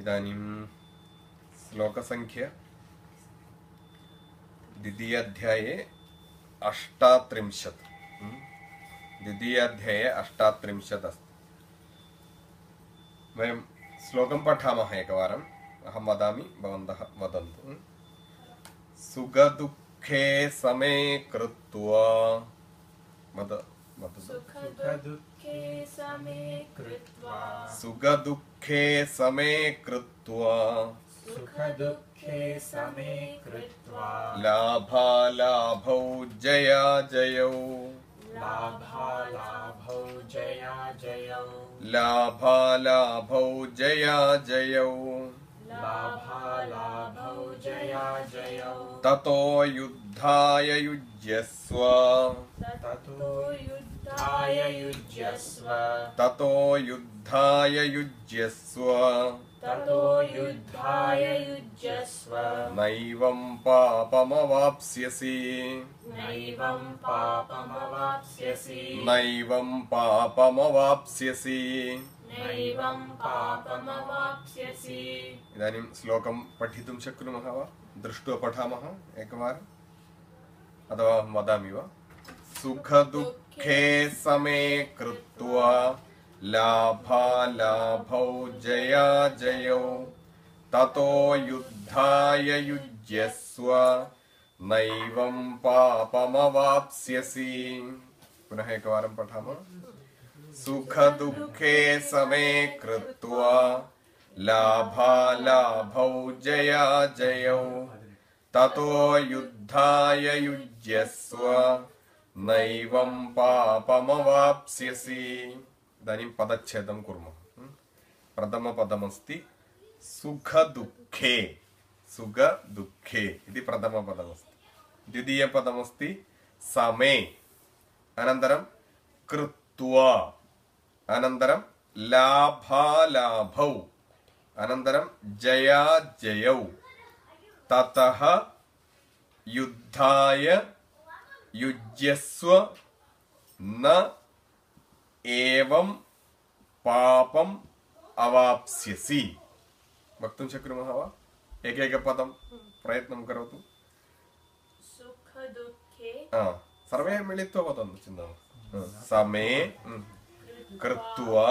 इदानीं श्लोकसंख्या द्वितीयाध्याये अष्टात्रिंशत् अस्ति वयं श्लोकं पठामः एकवारम् अहं वदामि भवन्तः वदन्तु सुखदुःखे समे कृत्वा सुखदुःखे समे कृत्वा लाभालाभौ जयाजयौ ततो युद्धाय युज्यस्व नैवं पापमवाप्स्यसि इदानीं श्लोकं पठितुं शक्नुमः वा दृष्ट्वा पठामः एकवारम् अथवा वदामि वा सुखदुःखे समे कृत्वा लाभालाभौ जयाजयौ ततो युद्धाय युज्यस्व नैवं पापमवाप्स्यसि। पुनः एकवारं पठामः सुखदुःखे समे कृत्वा लाभालाभौ जयाजयौ ततो युद्धाय युज्यस्व नैवं पापमवाप्स्यसि। इदानीं पदच्छेदं कुर्मः। प्रथमपदमस्ति सुखदुःखे, सुखदुःखे इति प्रथमपदमस्ति। द्वितीयपदमस्ति समे, अनन्तरं कृत्वा, अनन्तरं लाभालाभौ, अनन्तरं जयाजयौ, ततः युद्धाय युज्यस्व न एवं पापम् अवाप्स्यसि। वक्तुं शक्नुमः वा? एकैकपदं प्रयत्नं करोतु। सुखदुःखे सर्वे मिलित्वा वदन्तु, चिन्तनम् समे कृत्वा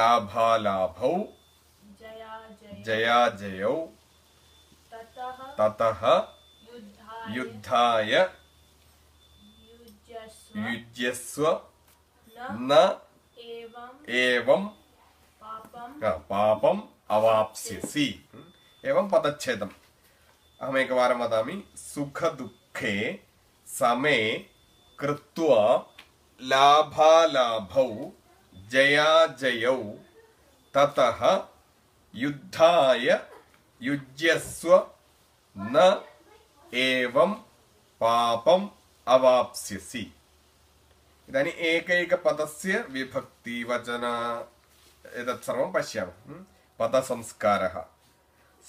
लाभालाभौ जयाजयौ ततः युद्धाय युज्यस्व न एवं पापम् अवाप्स्यसि। एवं पदच्छेदम् अहमेकवारं वदामि सुखदुःखे समे कृत्वा लाभालाभौ जयाजयौ ततः युद्धाय युज्यस्व न एवं पापम् अवाप्स्यसि। इदानीम् एकैकपदस्य विभक्तिवचन एतत् सर्वं पश्यामः। पदसंस्कारः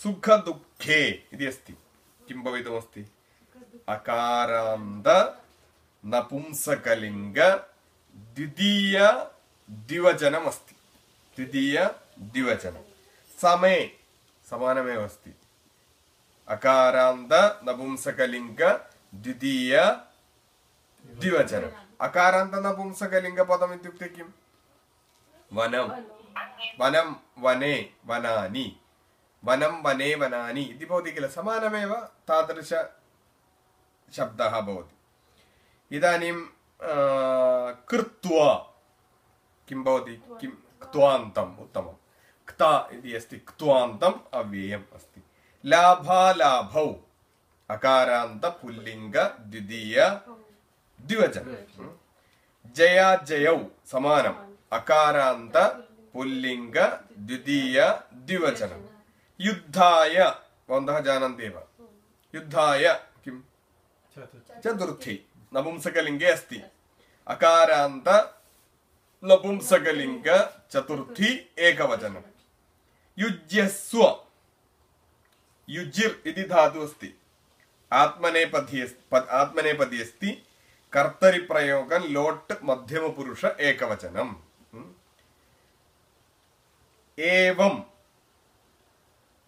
सुखदुःखे इति अस्ति। किं भवितुमस्ति? अकारान्त नपुंसकलिङ्ग द्वितीय द्विवचनम् अस्ति। द्वितीय द्विवचनं समे समानमेव अस्ति। अकारान्त नपुंसकलिङ्ग द्वितीय द्विवचनं। अकारान्त नपुंसकलिङ्गपदम् इत्युक्ते किं? वनं वनं वने वनानि वनं वने वनानि इति भवति किल, समानमेव तादृश शब्दः भवति। इदानीं कृत्वा किं भवति? किं क्त्वान्तम् उत्तमं क्ता इति अस्ति। क्त्वान्तम् अव्ययम् अस्ति। लाभालाभौ अकारान्त पुल्लिङ्ग द्वितीय द्विवचनं। जयाजयौ समानम् अकारान्त पुल्लिङ्ग द्वितीय द्विवचनं। युद्धाय वन्तः जानन्ति एव युद्धाय किं? चतुर्थी नपुंसकलिङ्गे अस्ति। अकारान्त नपुंसकलिङ्ग चतुर्थी एकवचनं। युज्यस्व युजिर् इति धातुः अस्ति। आत्मनेपदी अस्ति। कर्तरिप्रयोगं लोट् मध्यमपुरुष एकवचनं। एवं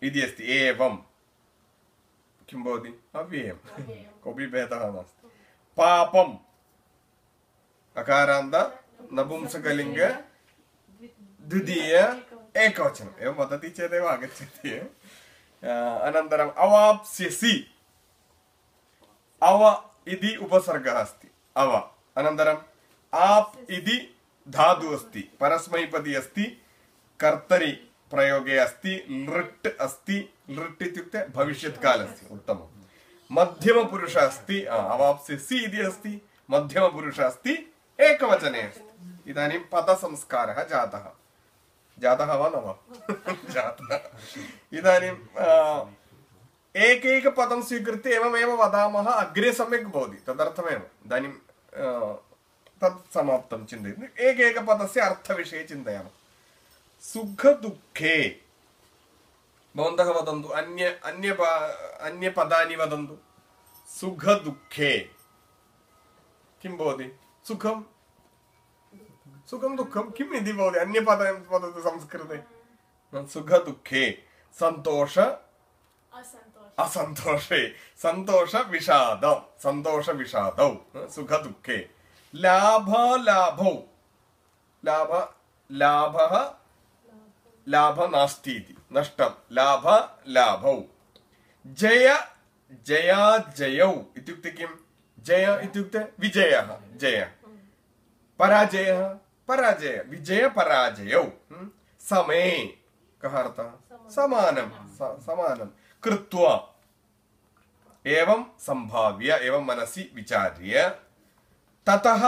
इति अस्ति एवं किं भवति अव्ययं कोऽपि भेदः नास्ति पापं अकारान्त नपुंसकलिङ्ग द्वितीय एकवचनम् एवं वदति चेदेव आगच्छति अनन्तरम् अवाप्स्यसि अव इति उपसर्गः अस्ति अव अनन्तरम् आप इति धातुः अस्ति परस्मैपदी अस्ति कर्तरि प्रयोगे अस्ति नृट् अस्ति नृट् इत्युक्ते भविष्यत्कालस्य उत्तमं मध्यमपुरुषः अस्ति अवाप्स्यसि इति अस्ति मध्यमपुरुषः अस्ति एकवचने अस्ति इदानीं पदसंस्कारः जातः जातः वा न वा जातः इदानीं एकैकपदं स्वीकृत्य एवमेव वदामः अग्रे सम्यक् भवति तदर्थमेव इदानीं तत् समाप्तं चिन्तयति एकैकपदस्य अर्थविषये चिन्तयामः सुखदुःखे भवन्तः वदन्तु अन्यपदानि वदन्तु सुखदुःखे किं भवति सुखं सुखं दुःखं किम् इति भवति अन्यपदं वदतु संस्कृते सुखदुःखे सन्तोष असन्तोषे सन्तोषविषादौ सन्तोषविषादौ सुखदुःखे लाभालाभौ लाभः लाभ नास्ति इति नष्टं लाभालाभौ जयाजयौ इत्युक्ते किं जय इत्युक्ते विजयः जय पराजयः पराजयः विजयपराजयौ समे कः अर्थः समानं समानं कृत्वा एवं संभाव्य एवं मनसि विचार्य ततः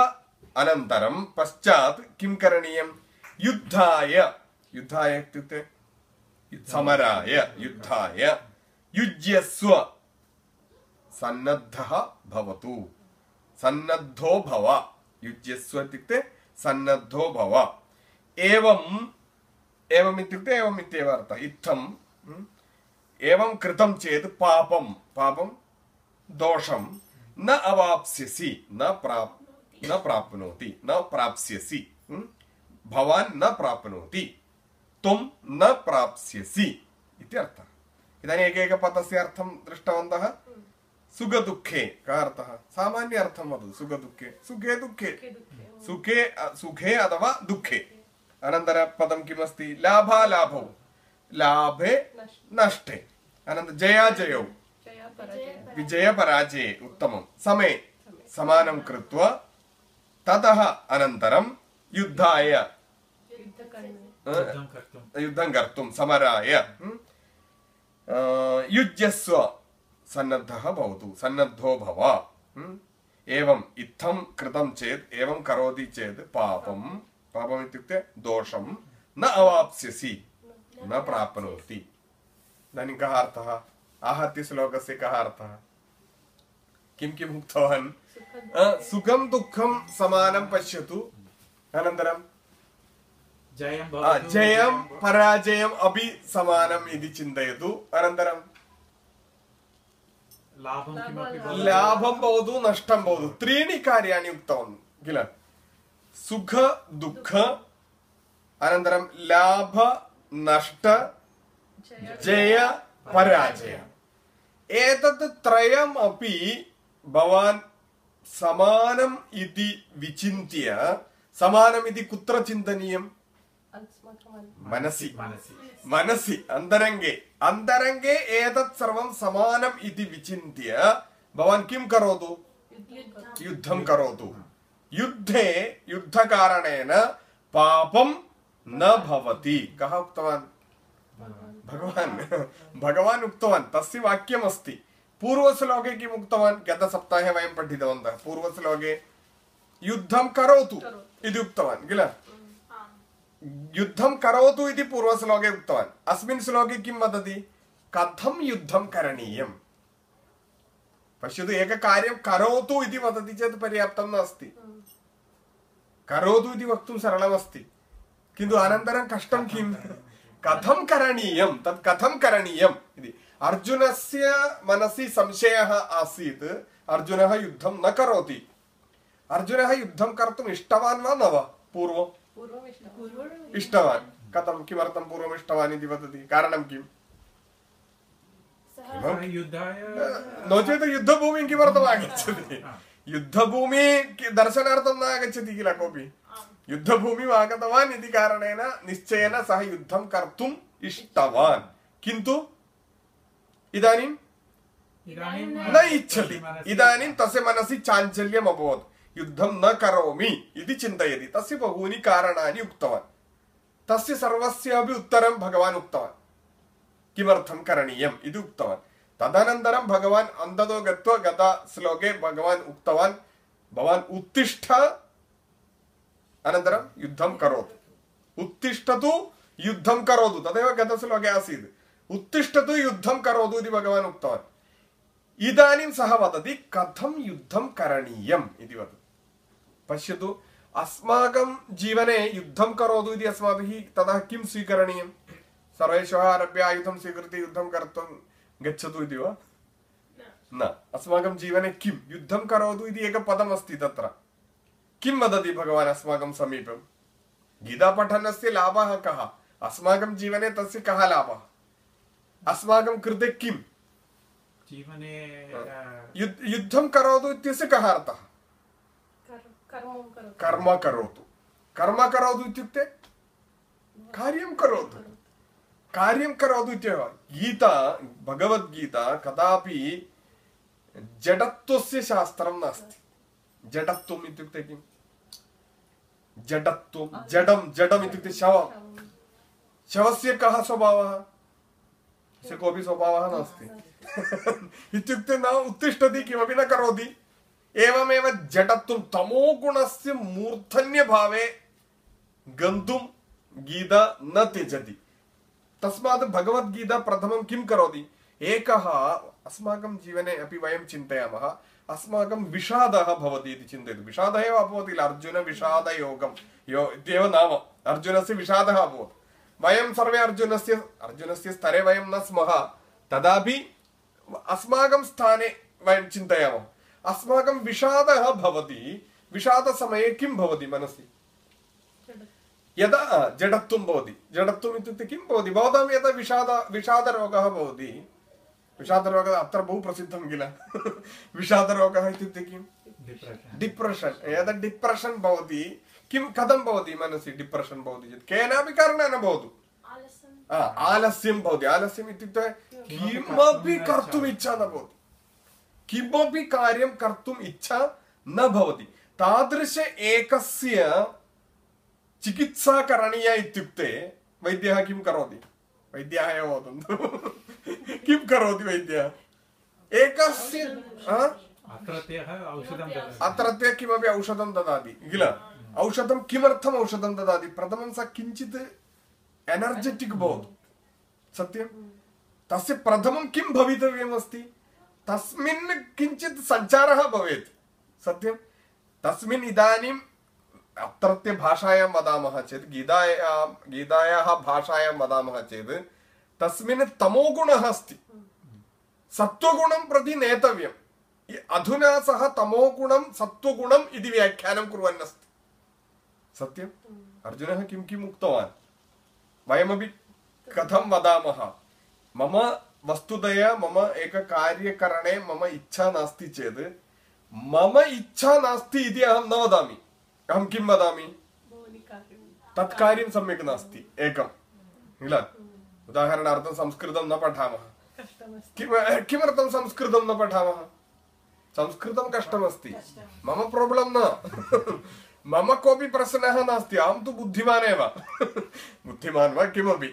अनन्तरं पश्चात् किं करणीयं युद्धाय युद्धाय इत्युक्ते समराय युद्धाय युज्यस्व सन्नद्धः भवतु सन्नद्धो भव युज्यस्व इत्युक्ते सन्नद्धो भव एवं एवम् इत्युक्ते एवम् इत्येव अर्थः इत्थम् एवं कृतं चेत् पापं पापं दोषं न अवाप्स्यसि न प्राप्स्यसि भवान् न प्राप्नोति त्वं न प्राप्स्यसि इति अर्थः इदानीम् एकैकपदस्य अर्थं दृष्टवन्तः सुखदुःखे कः अर्थः सामान्य अर्थं वदतु सुखदुःखे सुखे दुःखे सुखे सुखे अथवा दुःखे अनन्तरं पदं किमस्ति लाभालाभौ लाभे नष्टे अनन्तरं जयाजयौ विजयपराजये उत्तमं समे समानं कृत्वा ततः अनन्तरं युद्धाय युद्धं कर्तुं समराय युज्यस्व सन्नद्धः भवतु सन्नद्धो भव एवम् इत्थं कृतं चेत् एवं करोति चेत् पापं पापम् इत्युक्ते दोषं न अवाप्स्यसि न प्राप्नोति इदानीं कः अर्थः आहत्य श्लोकस्य कः अर्थः किं किम् उक्तवान् सुखं दुःखं समानं पश्यतु अनन्तरं जयं पराजयम् अपि समानम् इति चिन्तयतु अनन्तरं लाभं भवतु नष्टं भवतु त्रीणि कार्याणि उक्तवान् किल सुख दुःख अनन्तरं लाभ नष्ट जय पराजय एतत् त्रयम् अपि भवान् समानम् इति विचिन्त्य समानम् इति कुत्र चिन्तनीयम् मनसि मनसि अन्तरङ्गे अन्तरङ्गे एतत् सर्वं समानम् इति विचिन्त्य भवान् किं करोतु युद्धं करोतु युद्धे युद्धकारणेन पापं न भवति कः उक्तवान् भगवान् उक्तवान् तस्य वाक्यमस्ति पूर्वश्लोके किम् उक्तवान् गतसप्ताहे वयं पठितवन्तः पूर्वश्लोके युद्धं करोतु इति उक्तवान् किल युद्धं करोतु इति पूर्वश्लोके उक्तवान् अस्मिन् श्लोके किं वदति कथं युद्धं करणीयं पश्यतु एककार्यं करोतु इति वदति चेत् पर्याप्तं नास्ति करोतु इति वक्तुं सरलमस्ति किन्तु अनन्तरं कष्टं किं कथं करणीयं तत् कथं करणीयम् इति अर्जुनस्य मनसि संशयः आसीत् अर्जुनः युद्धं न करोति अर्जुनः युद्धं कर्तुम् इष्टवान् वा न वा पूर्वम् इष्टवान् कथं किमर्थं पूर्वम् इष्टवान् इति वदति कारणं किम् युद्धाय नो चेत् युद्धभूमिं किमर्थम् आगच्छति युद्धभूमि दर्शनार्थं न आगच्छति किल कोऽपि युद्धभूमिम् आगतवान् इति कारणेन निश्चयेन सः युद्धं कर्तुम् इष्टवान् किन्तु इदानीं न इच्छति इदानीं तस्य मनसि चाञ्चल्यम् अभवत् युद्धं न करोमि इति चिन्तयति तस्य बहूनि कारणानि उक्तवान् तस्य सर्वस्यापि उत्तरं भगवान् उक्तवान् किमर्थं करणीयम् इति उक्तवान् तदनन्तरं भगवान् अन्ततो गत्वा गत श्लोके भगवान् उक्तवान् भवान् उत्तिष्ठ अनन्तरं युद्धं करोतु उत्तिष्ठतु युद्धं करोतु तदेव गत श्लोके आसीत् उत्तिष्ठतु युद्धं करोतु इति भगवान् उक्तवान् इदानीं सः वदति कथं युद्धं करणीयम् इति वदति पश्यतु अस्माकं जीवने युद्धं करोतु इति अस्माभिः तदा किं स्वीकरणीयं सर्वेषः आरभ्य आयुधं स्वीकृत्य युद्धं कर्तुं गच्छतु इति वा न अस्माकं जीवने किं युद्धं करोतु इति एकं पदम् अस्ति तत्र किं वदति भगवान् अस्माकं समीपे गीतापठनस्य लाभः कः अस्माकं जीवने तस्य कः लाभः अस्माकं कृते किं जीवने युद्धं करोतु इत्यस्य कः अर्थः कर्म करोतु इत्युक्ते कार्यं करोतु इत्येव गीता भगवद्गीता कदापि जडत्वस्य शास्त्रं नास्ति जडत्वम् इत्युक्ते किं जडत्वं जडम् इत्युक्ते शवः शवस्य कः स्वभावः से कोऽपि स्वभावः नास्ति इत्युक्ते न उत्तिष्ठति किमपि न करोति एवमेव जडत्वं तमोगुणस्य मूर्धन्यभावे गन्तुं गीता न त्यजति तस्मात् भगवद्गीता प्रथमं किं करोति एकः अस्माकं जीवने अपि वयं चिन्तयामः अस्माकं विषादः भवति इति चिन्तयतु विषादः एव अभवत् अर्जुनविषादयोगं इत्येव नाम अर्जुनस्य विषादः अभवत् वयं सर्वे अर्जुनस्य स्तरे वयं न स्मः तदापि अस्माकं स्थाने वयं चिन्तयामः अस्माकं विषादः भवति विषादसमये किं भवति मनसि यदा जडत्वं भवति जडत्वम् इत्युक्ते किं भवति भवतां यदा विषादरोगः भवति विषादरोगः अत्र बहु प्रसिद्धं किल विषादरोगः इत्युक्ते किं डिप्रेशन् यदा डिप्रेशन् भवति किं कथं भवति मनसि डिप्रेशन् भवति चेत् केनापि कारणेन भवतु आलस्यं भवति आलस्यम् इत्युक्ते किमपि कर्तुम् इच्छा न भवति किमपि कार्यं कर्तुम् इच्छा न भवति तादृश एकस्य चिकित्सा करणीया इत्युक्ते वैद्यः किं करोति वैद्यः एव वदन्तु किं करोति वैद्यः एकस्य अत्रत्य किमपि औषधं ददाति किल औषधं किमर्थम् औषधं ददाति प्रथमं सः किञ्चित् एनर्जेटिक् भवतु सत्यं तस्य प्रथमं किं भवितव्यमस्ति तस्मिन् किञ्चित् सञ्चारः भवेत् सत्यं तस्मिन् इदानीम् अत्रत्य भाषायां वदामः चेत् गीतायाः भाषायां वदामः चेत् तस्मिन् तमोगुणः अस्ति सत्त्वगुणं प्रति नेतव्यम् अधुना सः तमोगुणं सत्त्वगुणम् इति व्याख्यानं कुर्वन् अस्ति सत्यं अर्जुनः किं किम् उक्तवान् वयमपि कथं वदामः मम वस्तुतया मम एककार्यकरणे मम इच्छा नास्ति चेत् मम इच्छा नास्ति इति अहं न वदामि अहं किं वदामि तत् कार्यं सम्यक् नास्ति एकं किल उदाहरणार्थं संस्कृतं न पठामः किमर्थं संस्कृतं न पठामः संस्कृतं कष्टमस्ति मम प्राब्लं न मम कोऽपि प्रश्नः नास्ति अहं तु बुद्धिमान् एव बुद्धिमान् वा किमपि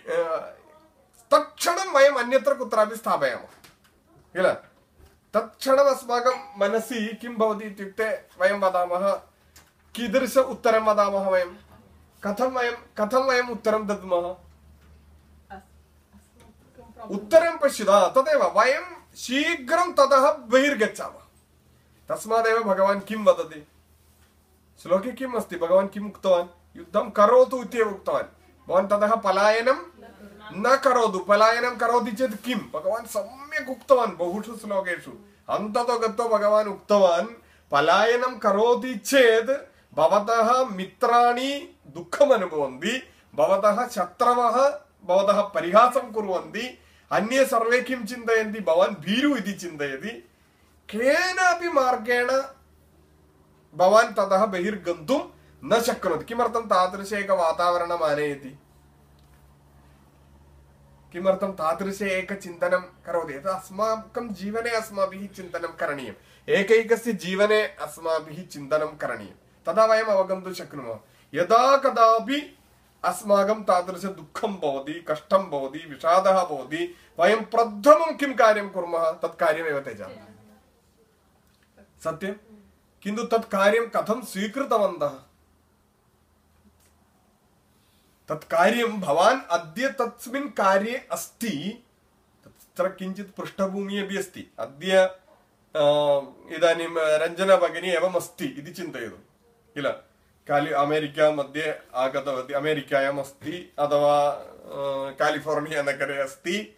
तत्क्षणं वयम् अन्यत्र कुत्रापि स्थापयामः किल तत्क्षणम् अस्माकं मनसि किं भवति इत्युक्ते वयं वदामः कीदृश उत्तरं वदामः वयं कथं वयम् उत्तरं दद्मः उत्तरं पश्यतु तदेव वयं शीघ्रं ततः बहिर्गच्छामः तस्मादेव भगवान् किं वदति श्लोके किम् अस्ति भगवान् किम् उक्तवान् युद्धं करोतु इत्येव उक्तवान् भवान् ततः पलायनं न करोतु पलायनं करोति चेत् किं भगवान् सम्यक् उक्तवान् बहुषु श्लोकेषु अन्ततो गत्वा भगवान् उक्तवान् पलायनं करोति चेत् भवतः मित्राणि दुःखम् अनुभवन्ति Bhavataha Chatravaha Bhavataha Parihasam Kurvandi Anya Sarve Kim Chindayandi Bhavan Biru Idi Chindayadi Kena Pi Margena Bhavan Tataha Behir Gandum Nashakrut Kimartan Tatrisheka Vatavarana Maneti Kimartam Tatrishe Eka Chintanam Karode Asma Kam Jivane Asma Bihi Chintanam Karaniam Ekaikasi Jivane Asma Bihi Chintanam Karaniam Tadavayam Avagandu Shaknuma Yada Kadabi Asmagam Tatrisha Dukham Bodhi Kashtam Bodhi Vishadaha Bodhi Vayam Pradhamam Kim Karyam Kurmaha Tat Karyam Evateja Satyam Kindu Tat Karyam Katham Svikritavanda Tat Karyam Bhavan Adya Tatsmin Karye Asti Tatra Kinchit Prishtabhumi Abhyasti Adya Idanim Ranjana Bhagini Evam Asti Idi Chintayidu Ila Kali America Madhya Agatavati Americayam Asti Adava California Nagare Asti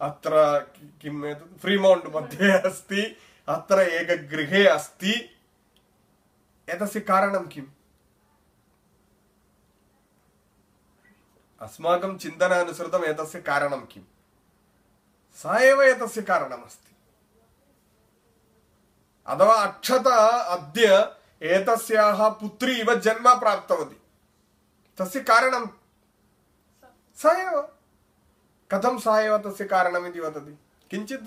Atra Kim Fremont Madhya Asti Atra Ega Grihe Asti Etasi Karanam Kim Asmagam Chindana Anusradam Etasya Karanam Kim Saeva Etasya Karanam Asti Adava Akshata Adya Etasyaha Putri Iva Janma Praptavadi Tasya Karanam Saeva Katham Saeva Tasya Karanam Iti Vatadi Kinchit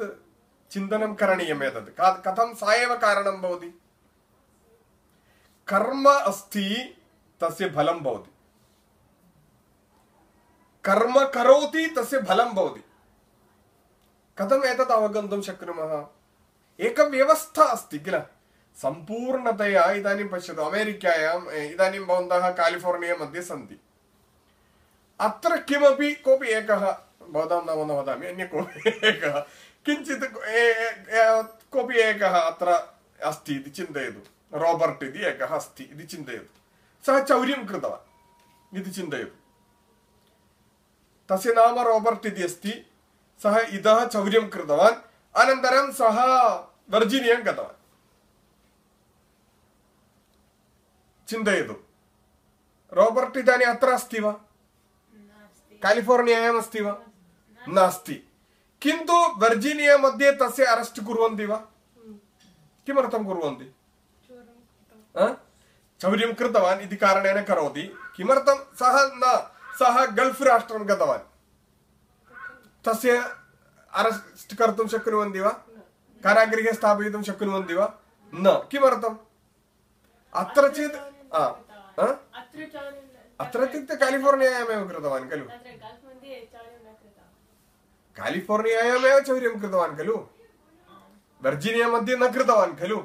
Chindanam Karaniyam Etad Katham Saeva Karanam Bhavadi Karma Asti Tasya Bhalam Bhavadi Karma Karoti Tasya Bhalam Bhavadi Katham Etad Avagandum Shaknumaha Eka Vyavastha Asti Kila Sampurnataya Idanim Pashadu Americayam Idanim Bhavantaha California Madhye Santi Atra Kimapi Kopi Ekaha Bhavadam Namana Vadami Anya Kopi Ekaha Kinchit Kopi Ekaha Atra Asti Iti Chintayedu Robert Iti Ekaha Asti Iti Chintayedu Saha Chauryam Kritava Iti Chintayedu Tasya Nama Robert Iti Asti Saha Idaha Chauryam Kritavan Anandaram Saha Virginian Gatavan Chindayedu Robert Idani Atra Astiva California Astiva Nasti Kintu Virginia Madhya Tasya Arrest Kurvandiva Kimartham Kurvandi Chauryam Kritavan Iti Karanena Karodi Kimartham Saha Na Saha Gulf Rashtram Gatavan Tasya Arrest Kartum Shaknuvandiva Karagrihe Sthapayitum Shaknuvandiva Na Kimartham Atra Chid Atratik the California Mayam Kritavan Kalu California Mayam Chauryam Kritavan Kalu Virginia Madhya Kritavan Kalu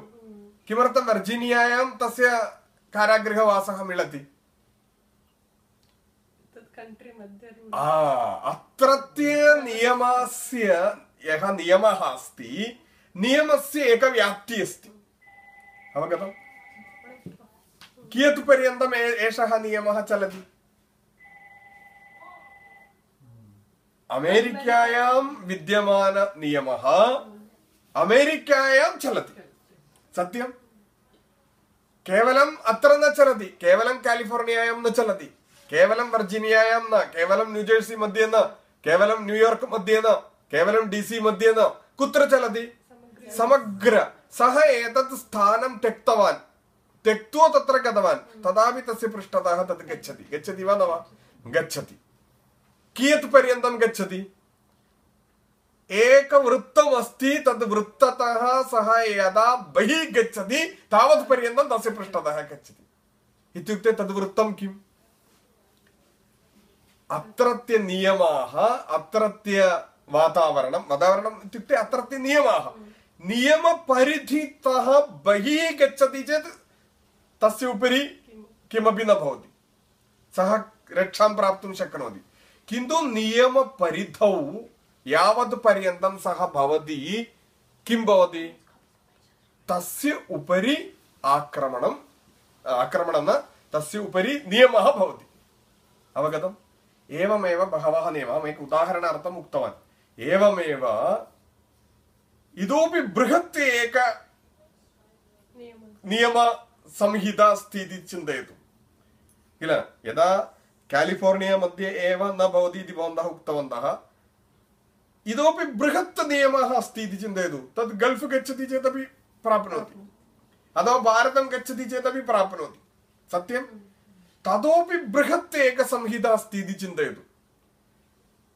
Kimartham Virginia Yam Tasya Karagriha Vasaha Milati Country Madhya Atratya Niyamasya Yaha Niyamahasti Niyamasya Eka Vyapti Asti Avagatam Kiyatu Paryantam Eshaha Niyamaha Chalati Amerikayam Vidyamana Niyamaha Amerikayam Chalati Satyam Kevalam Atra na Chalati Kevalam Californiayam na Chalati Kevalam Virginiayam na, Kevalam New Jersey Madhya na, Kevalam New York Madhya na, Kevalam DC Madhya na, Kutra Chalati Samagra Saha Etat Sthanam Tektavan Tektu Tatra Gatavan Tadavi Tasya Prishtataha Tat Gachati Gachati Vadava Gachati Kiyat Paryantam Gachati Eka Vruttam Asti Tad Vrutataha Saha Yada Bahi Gachati Tavat Paryantam Tasya Prishtataha Gachati Itukte Tad Vruttam Kim Atratya Niyamaha, Atratya Vatavaranam, Vatavaranam Tukte Atratya Niyamaha Niyama Paridhitaha Bahi Gachati Chet Tasya Upari Kimapi na Bhavati Saha Raksham Praptum Shaknoti Kintu Niyama Paridhau Yavat Paryantam Saha Bhavati Kim Bhavati Tasya Upari Akramanam Akramanam Tasya Upari Niyamaha Bhavati Avagatam Evameva Bhavaha Neva make Udaharanartha Muktavan Evameva Idopi Brihati Eka Niyama Samhita Stiti Chindetu Ila Yada California मध्ये एव न भवति इति भवन्तः उक्तवन्तः इतोपि बृहत् नियमः अस्ति इति चिन्तयतु तद् गल्फ् गच्छति चेदपि प्राप्नोति अथवा भारतं गच्छति चेदपि प्राप्नोति सत्यं ततोपि बृहत् एका संहिता अस्ति इति चिन्तयतु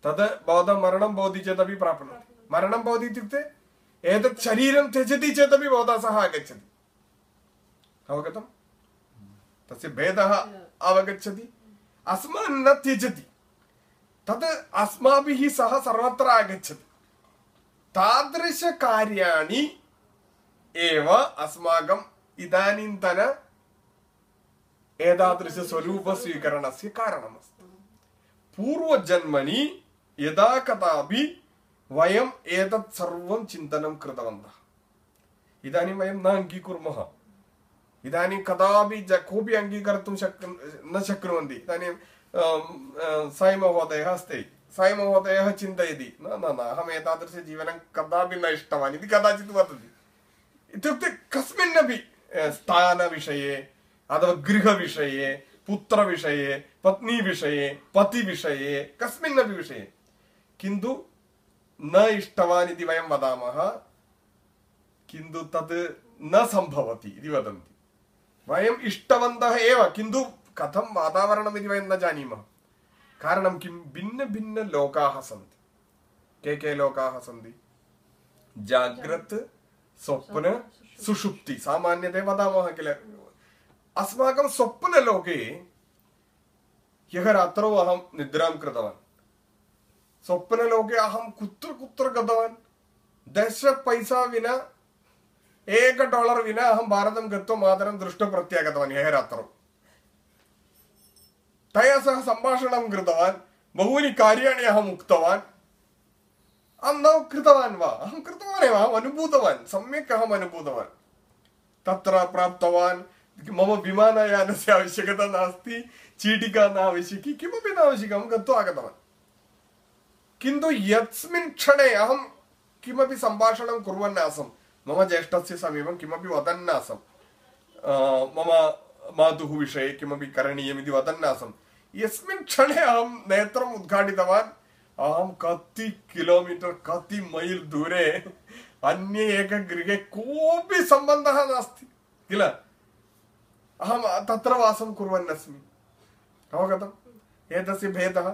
तद् भवतः मरणं भवति चेदपि प्राप्नोति मरणं भवति इत्युक्ते एतत् शरीरं त्यजति चेदपि भवता सह आगच्छति अवगतं तस्य भेदः अवगच्छति अस्मान् न त्यजति तद् अस्माभिः सह सर्वत्र आगच्छति तादृश कार्याणि एव अस्माकम् इदानीन्तन एतादृश स्वरूपस्वीकरणस्य कारणमस्ति पूर्वजन्मनि यदा कदापि वयम् एतत् सर्वं चिन्तनं कृतवन्तः इदानीं वयं न अङ्गीकुर्मः इदानीं कदापि कोऽपि अङ्गीकर्तुं न शक्नुवन्ति इदानीं साईमहोदयः अस्ति साईमहोदयः चिन्तयति न न न अहम् एतादृशजीवनं कदापि न इष्टवान् इति कदाचित् वदति इत्युक्ते कस्मिन्नपि स्थानविषये अथवा गृहविषये पुत्रविषये पत्नीविषये पतिविषये कस्मिन्नपि विषये किन्तु न इष्टवान् इति वयं वदामः किन्तु तद् न सम्भवति इति वदन्ति वयम् इष्टवन्तः एव किन्तु कथं वातावरणम् इति वयं न जानीमः कारणं किं भिन्नभिन्नलोकाः सन्ति के लोकाः सन्ति जाग्रत् स्वप्न सुषुप्ति सामान्यतया वदामः किल अस्माकं स्वप्नलोके ह्यः रात्रौ अहं निद्रां कृतवान् स्वप्नलोके अहं कुत्र कुत्र गतवान् 10 पैसा विना $1 विना अहं भारतं गत्वा मातरं दृष्ट्वा प्रत्यागतवान् ह्यः रात्रौ तया सह सम्भाषणं कृतवान् बहूनि कार्याणि अहम् उक्तवान् अहं न कृतवान् वा अहं कृतवान् एव अहम् अनुभूतवान् सम्यक् अहम् अनुभूतवान् तत्र प्राप्तवान् मम विमानयानस्य आवश्यकता नास्ति चीटिका न आवश्यकी किमपि न आवश्यकं गत्वा आगतवान् किन्तु यस्मिन् क्षणे अहं किमपि सम्भाषणं कुर्वन् आसम् मम ज्येष्ठस्य समीपं किमपि वदन् आसम् मम मातुः विषये किमपि करणीयम् इति वदन् आसम् यस्मिन् क्षणे अहं नेत्रम् उद्घाटितवान् अहं कति किलोमीटर् कति मैल् दूरे अन्य एकं गृहे कोऽपि सम्बन्धः नास्ति किल अहं तत्र वासं कुर्वन् अस्मि अवगतम् एतस्य भेदः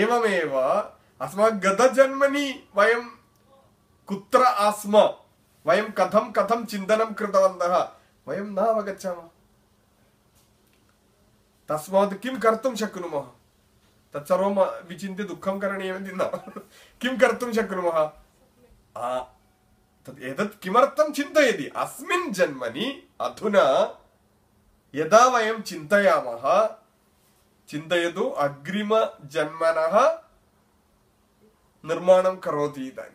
एवमेव अस्माकं गतजन्मनि वयं कुत्र आस्म वयं कथं कथं चिन्तनं कृतवन्तः वयं न अवगच्छामः तस्मात् किं कर्तुं शक्नुमः तत्सर्वं विचिन्त्य दुःखं करणीयमिति न किं कर्तुं शक्नुमः एतत् किमर्थं चिन्तयति अस्मिन् जन्मनि अधुना यदा वयं चिन्तयामः चिन्तयतु अग्रिमजन्मनः निर्माणं करोति इदानीं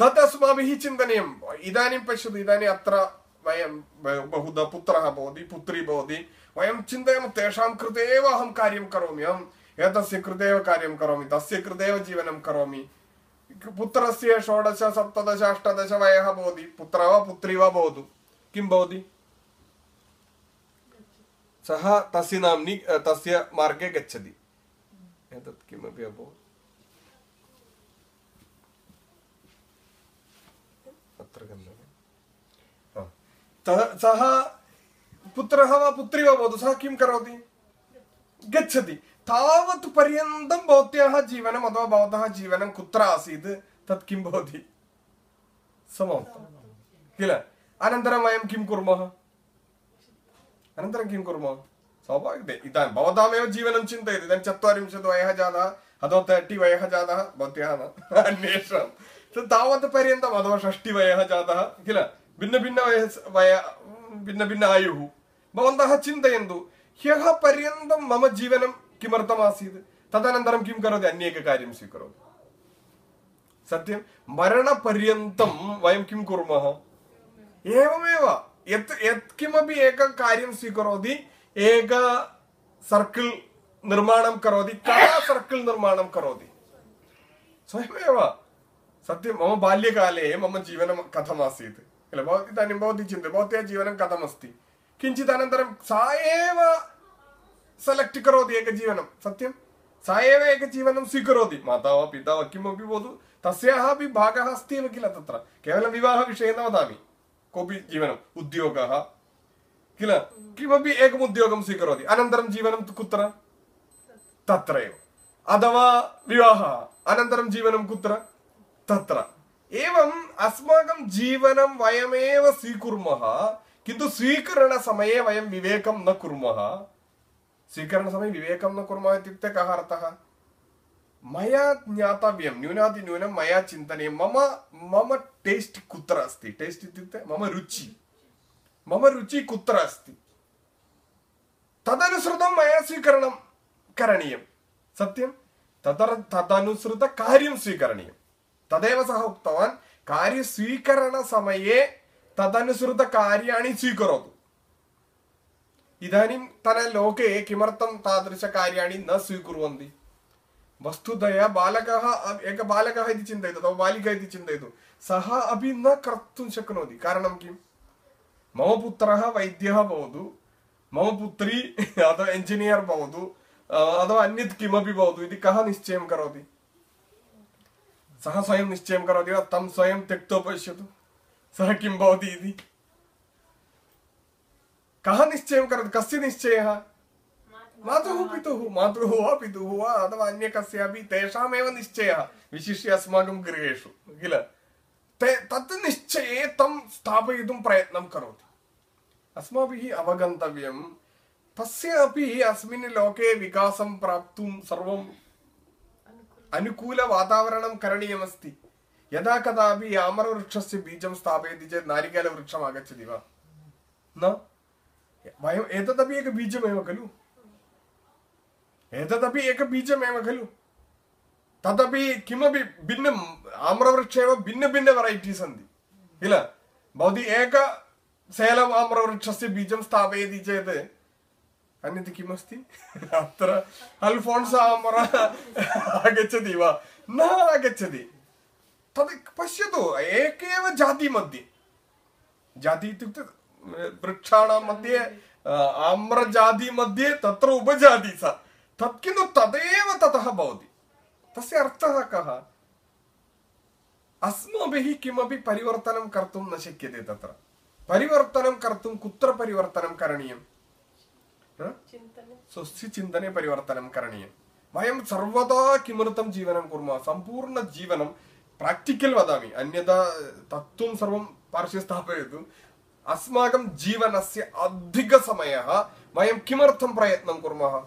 तत् अस्माभिः चिन्तनीयम् इदानीं पश्यतु इदानीं अत्र वयं बहुधा पुत्रः भवति पुत्री भवति वयं चिन्तयामः तेषां कृते एव अहं कार्यं करोमि अहम् एतस्य कृते एव कार्यं करोमि तस्य कृते एव जीवनं करोमि पुत्रस्य 16, 17, 18 वयः भवति पुत्रः वा पुत्री वा भवतु किं भवति सः तस्य नाम्नि तस्य मार्गे गच्छति एतत् किमपि अभवत् सः पुत्रः वा पुत्री वा भवतु सः किं करोति गच्छति तावत् पर्यन्तं भवत्याः जीवनम् अथवा भवतः जीवनं कुत्र आसीत् तत् किं भवति समाप्तं किल अनन्तरं वयं किं कुर्मः स्वाभाविकम् इदानीं भवतामेव जीवनं चिन्तयति इदानीं 40 वयः जातः अथवा 30 वयः जातः भवत्याः न अन्येषां तावत् पर्यन्तम् अथवा 60 वयः जातः किल भिन्न भिन्न आयुः भवन्तः चिन्तयन्तु ह्यः पर्यन्तं मम जीवनं किमर्थम् आसीत् तदनन्तरं किं करोति अन्येककार्यं स्वीकरोति सत्यं मरणपर्यन्तं वयं किं कुर्मः एवमेव यत्किमपि एकं कार्यं स्वीकरोति एक सर्कल् निर्माणं करोति कदा सर्कल् निर्माणं करोति स्वयमेव सत्यं मम बाल्यकाले मम जीवनं कथम् आसीत् किल इदानीं भवती चिन्तयति भवत्याः जीवनं कथमस्ति किञ्चित् अनन्तरं सा एव select Karodi Ekajivanam. Satyam Saeva Ekajivanam Sikarodi. Matava Pita Kimobi Bodu Tasyahabi Bagaha Stevakilatatra. Kevana Vivaha Vishena Dami. Kobi Jivanam Udyogaha Killa Kimobi Egmudyogam Sikarodi. Anandaram Jivanam Kutra Tatrayo. Adava Vivaha Anandaram Jivanam Kutra Tatra. Evam Asmagam Jivanam Vayameva Sikurmaha. किंतु स्वीकरण समये वयं विवेकं न कुर्मः स्वीकरण समये विवेकं न कुर्मः इत्युक्ते कः अर्थः मया ज्ञातव्यं न्यूनाति न्यूनं मया चिन्तनीयं मम टेस्ट कुत्र अस्ति टेस्ट इत्युक्ते मम रुचि कुत्र अस्ति तदनुसृतं मया स्वीकरणं करणीयं सत्यं तदनुसृत कार्यं स्वीकरणीयं तदेव सः उक्तवान् कार्य स्वीकरण समये तदनुसृत कार्याणि स्वीकरोतु इदानीं लोके किमर्थं तादृश कार्याणि न स्वीकुर्वन्ति वस्तुतया बालकः एकः बालकः इति चिन्तयतु अथवा बालिका इति चिन्तयतु सः अपि न कर्तुं शक्नोति कारणं किं मम पुत्रः वैद्यः भवतु मम पुत्री अथवा इंजिनियर् भवतु अथवा अन्यत् किमपि भवतु इति कः निश्चयं करोति सः स्वयं निश्चयं करोति वा तं स्वयं त्यक्त्वा पश्यतु सः किं भवति इति कः निश्चयं करोति कस्य निश्चयः मातुः पितुः वा अथवा अन्य कस्यापि तेषामेव निश्चयः विशिष्य अस्माकं गृहेषु किल तत् निश्चये तं स्थापयितुं प्रयत्नं करोति अस्माभिः अवगन्तव्यं तस्यापि अस्मिन् लोके विकासं प्राप्तुं सर्वं अनुकूलवातावरणं करणीयमस्ति यदा कदापि आम्रवृक्षस्य बीजं स्थापयति चेत् नारिकेलवृक्षम् आगच्छति वा न वयम् एतदपि एकं बीजमेव खलु तदपि किमपि भिन्नं आम्रवृक्षे एव भिन्नभिन्न वेरैटीस् सन्ति किल भवती एकं सेलम् आम्रवृक्षस्य बीजं स्थापयति चेत् अन्यत् किमस्ति अत्र अल्फोन्स आम्रः आगच्छति वा न आगच्छति तद् पश्यतु एकेव जातिमध्ये जातिः इत्युक्ते वृक्षाणां मध्ये आम्रजातिमध्ये तत्र उपजातिः सा तत् किन्तु तदेव ततः भवति तस्य अर्थः कः अस्माभिः किमपि परिवर्तनं कर्तुं न शक्यते तत्र परिवर्तनं कर्तुं कुत्र परिवर्तनं करणीयं स्वस्य चिन्तने परिवर्तनं करणीयं वयं सर्वदा किमर्थं जीवनं कुर्मः सम्पूर्णजीवनं Practical vadami, anyada tattum sarvam parshya sthapayetu. Asmakam jivanasya adhika samayaha vayam kimartham prayatnam kurmaha.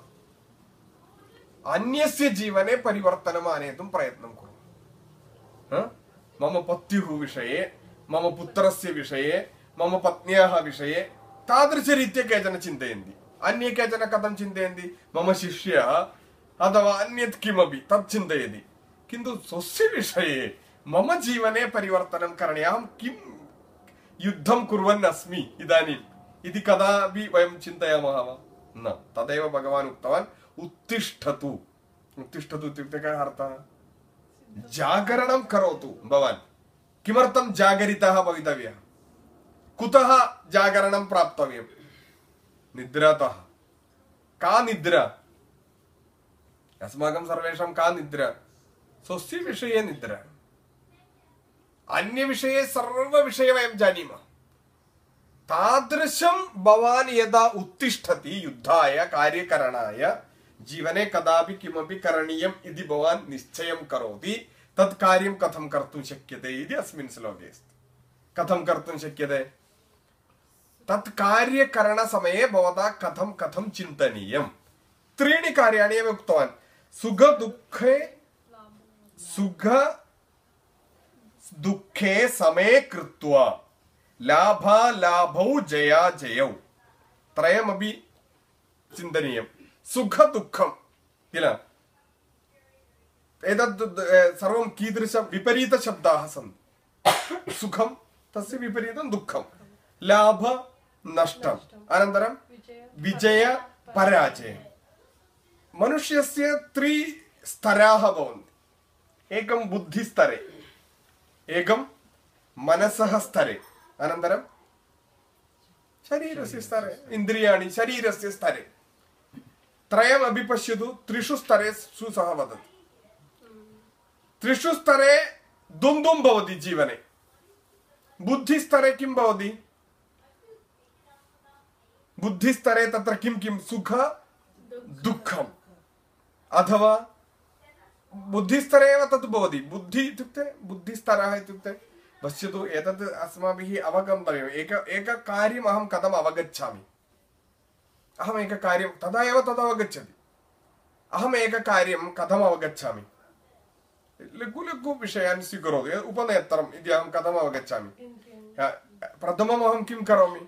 Anyasya jivane parivartanam anetum prayatnam kurmaha. Mama patyuhu visaye, mama putrasya visaye, mama patnyaha visaye. Tadrisha ritya kachana chintayanti. Anya kachana katham chintayanti. Mama shishyaha athava anyat kimapi tat chintayati. Kintu swasya visaye Mama Jivane Parivartanam Karanayam Kim Yuddham Kurvan Asmi Idani Idikada B Vayam Chintaya Mahava Na Tadeva Bhagavan Uktavan Uttishtatu Uttishtatu Tipteka Harta Jagaranam Karotu Bhavan Kimartam Jagaritaha Bhavitavya Kutaha Jagaranam Praptavyam Nidrataha Ka Nidra Asmakam Sarvesham Ka Nidra Swasya Visaye Nidra अन्य विषये सर्व विषये वयं जानीमः तादृशं भवान् यदा उत्तिष्ठति युद्धाय कार्यकरणाय जीवने कदापि किमपि करणीयम् इति भवान् निश्चयं करोति तत् कार्यं कथं कर्तुं शक्यते इति अस्मिन् श्लोके अस्ति कथं कर्तुं शक्यते तत् कार्यकरणसमये भवता कथं चिन्तनीयं त्रीणि कार्याणि एव उक्तवान् सुख दुःखे समे कृत्वा लाभा लाभौ जया जयौ त्रयमपि चिन्तनीयं सुख दुःखं किल एतद् सर्वं कीदृश विपरीत शब्दाः सन्ति सुखं तस्य विपरीतं दुःखं लाभ नष्टं अनन्तरं विजय पराजय मनुष्यस्य त्रि स्तराः भवन्ति एकं बुद्धिस्तरे एकं मनसः स्तरे अनन्तरं शरीरस्य स्तरे इन्द्रियाणि शरीरस्य स्तरे त्रयम् अभिपश्यतु त्रिषु स्तरेषु सः वदति त्रिषु स्तरे द्वन्द्वं भवति जीवने बुद्धिस्तरे किं भवति बुद्धिस्तरे तत्र किं किं सुख दुःखम् अथवा बुद्धिस्तरे एव तत् भवति बुद्धि इत्युक्ते बुद्धिस्तरः इत्युक्ते पश्यतु एतत् अस्माभिः अवगन्तव्यम् एककार्यम् अहं कथम् अवगच्छामि अहम् एककार्यं तदा एव तदवगच्छति अहम् एककार्यं कथम् अवगच्छामि लघु लघु विषयान् स्वीकरोतु उपनेत्रम् इति अहं कथम् अवगच्छामि प्रथमम् अहं किं करोमि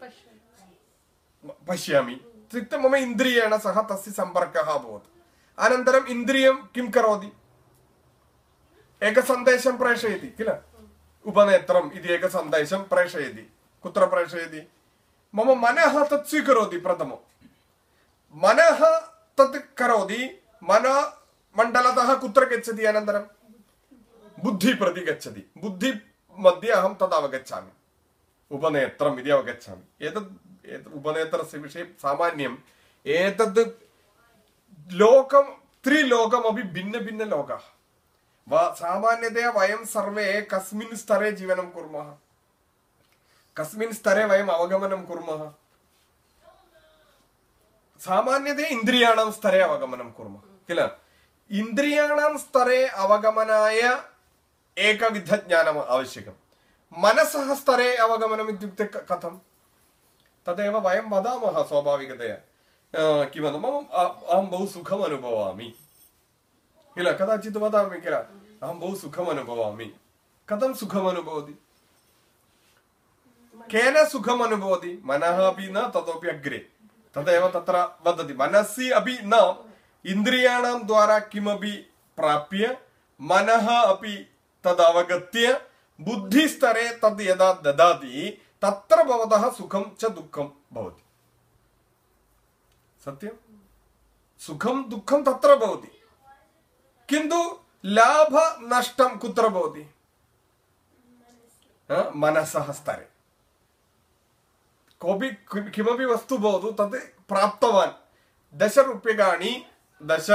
पश्यामि इत्युक्ते मम इन्द्रियेण सह तस्य सम्पर्कः अभवत् अनन्तरम् इन्द्रियं किं करोति एकं सन्देशं प्रेषयति किल उपनेत्रम् इति एकं सन्देशं प्रेषयति कुत्र प्रेषयति मम मनः तत् स्वीकरोति प्रथमं मनः तत् करोति मनोमण्डलतः कुत्र गच्छति अनन्तरं बुद्धिं प्रति गच्छति बुद्धिमध्ये अहं तद् अवगच्छामि उपनेत्रम् इति अवगच्छामि एतद् उपनेत्रस्य विषये सामान्यम् एतद् लोकं त्रिलोकमपि भिन्नभिन्नलोकाः वा सामान्यतया वयं सर्वे कस्मिन् स्तरे जीवनं कुर्मः कस्मिन् स्तरे वयम् अवगमनं कुर्मः सामान्यतया इन्द्रियाणां स्तरे अवगमनं कुर्मः किल इन्द्रियाणां स्तरे अवगमनाय एकविधज्ञानम् आवश्यकं मनसः स्तरे अवगमनम् इत्युक्ते कथं तदेव वयं वदामः स्वाभाविकतया किमपि मम अहं बहु सुखम् अनुभवामि किल कदाचित् वदामि किल अहं बहु सुखम् अनुभवामि कथं सुखम् अनुभवति केन सुखम् अनुभवति मनः अपि न ततोपि अग्रे तदेव तत्र वदति मनसि अपि न इन्द्रियाणां द्वारा किमपि प्राप्य मनः अपि तदवगत्य बुद्धिस्तरे तद् यदा ददाति तत्र भवतः सुखं च दुःखं भवति सत्यं सुखं दुःखं तत्र भवति किन्तु लाभनष्टं कुत्र भवति मनसः स्तरे कोऽपि किमपि वस्तु भवतु तत् प्राप्तवान् 10 रूप्यकाणि 10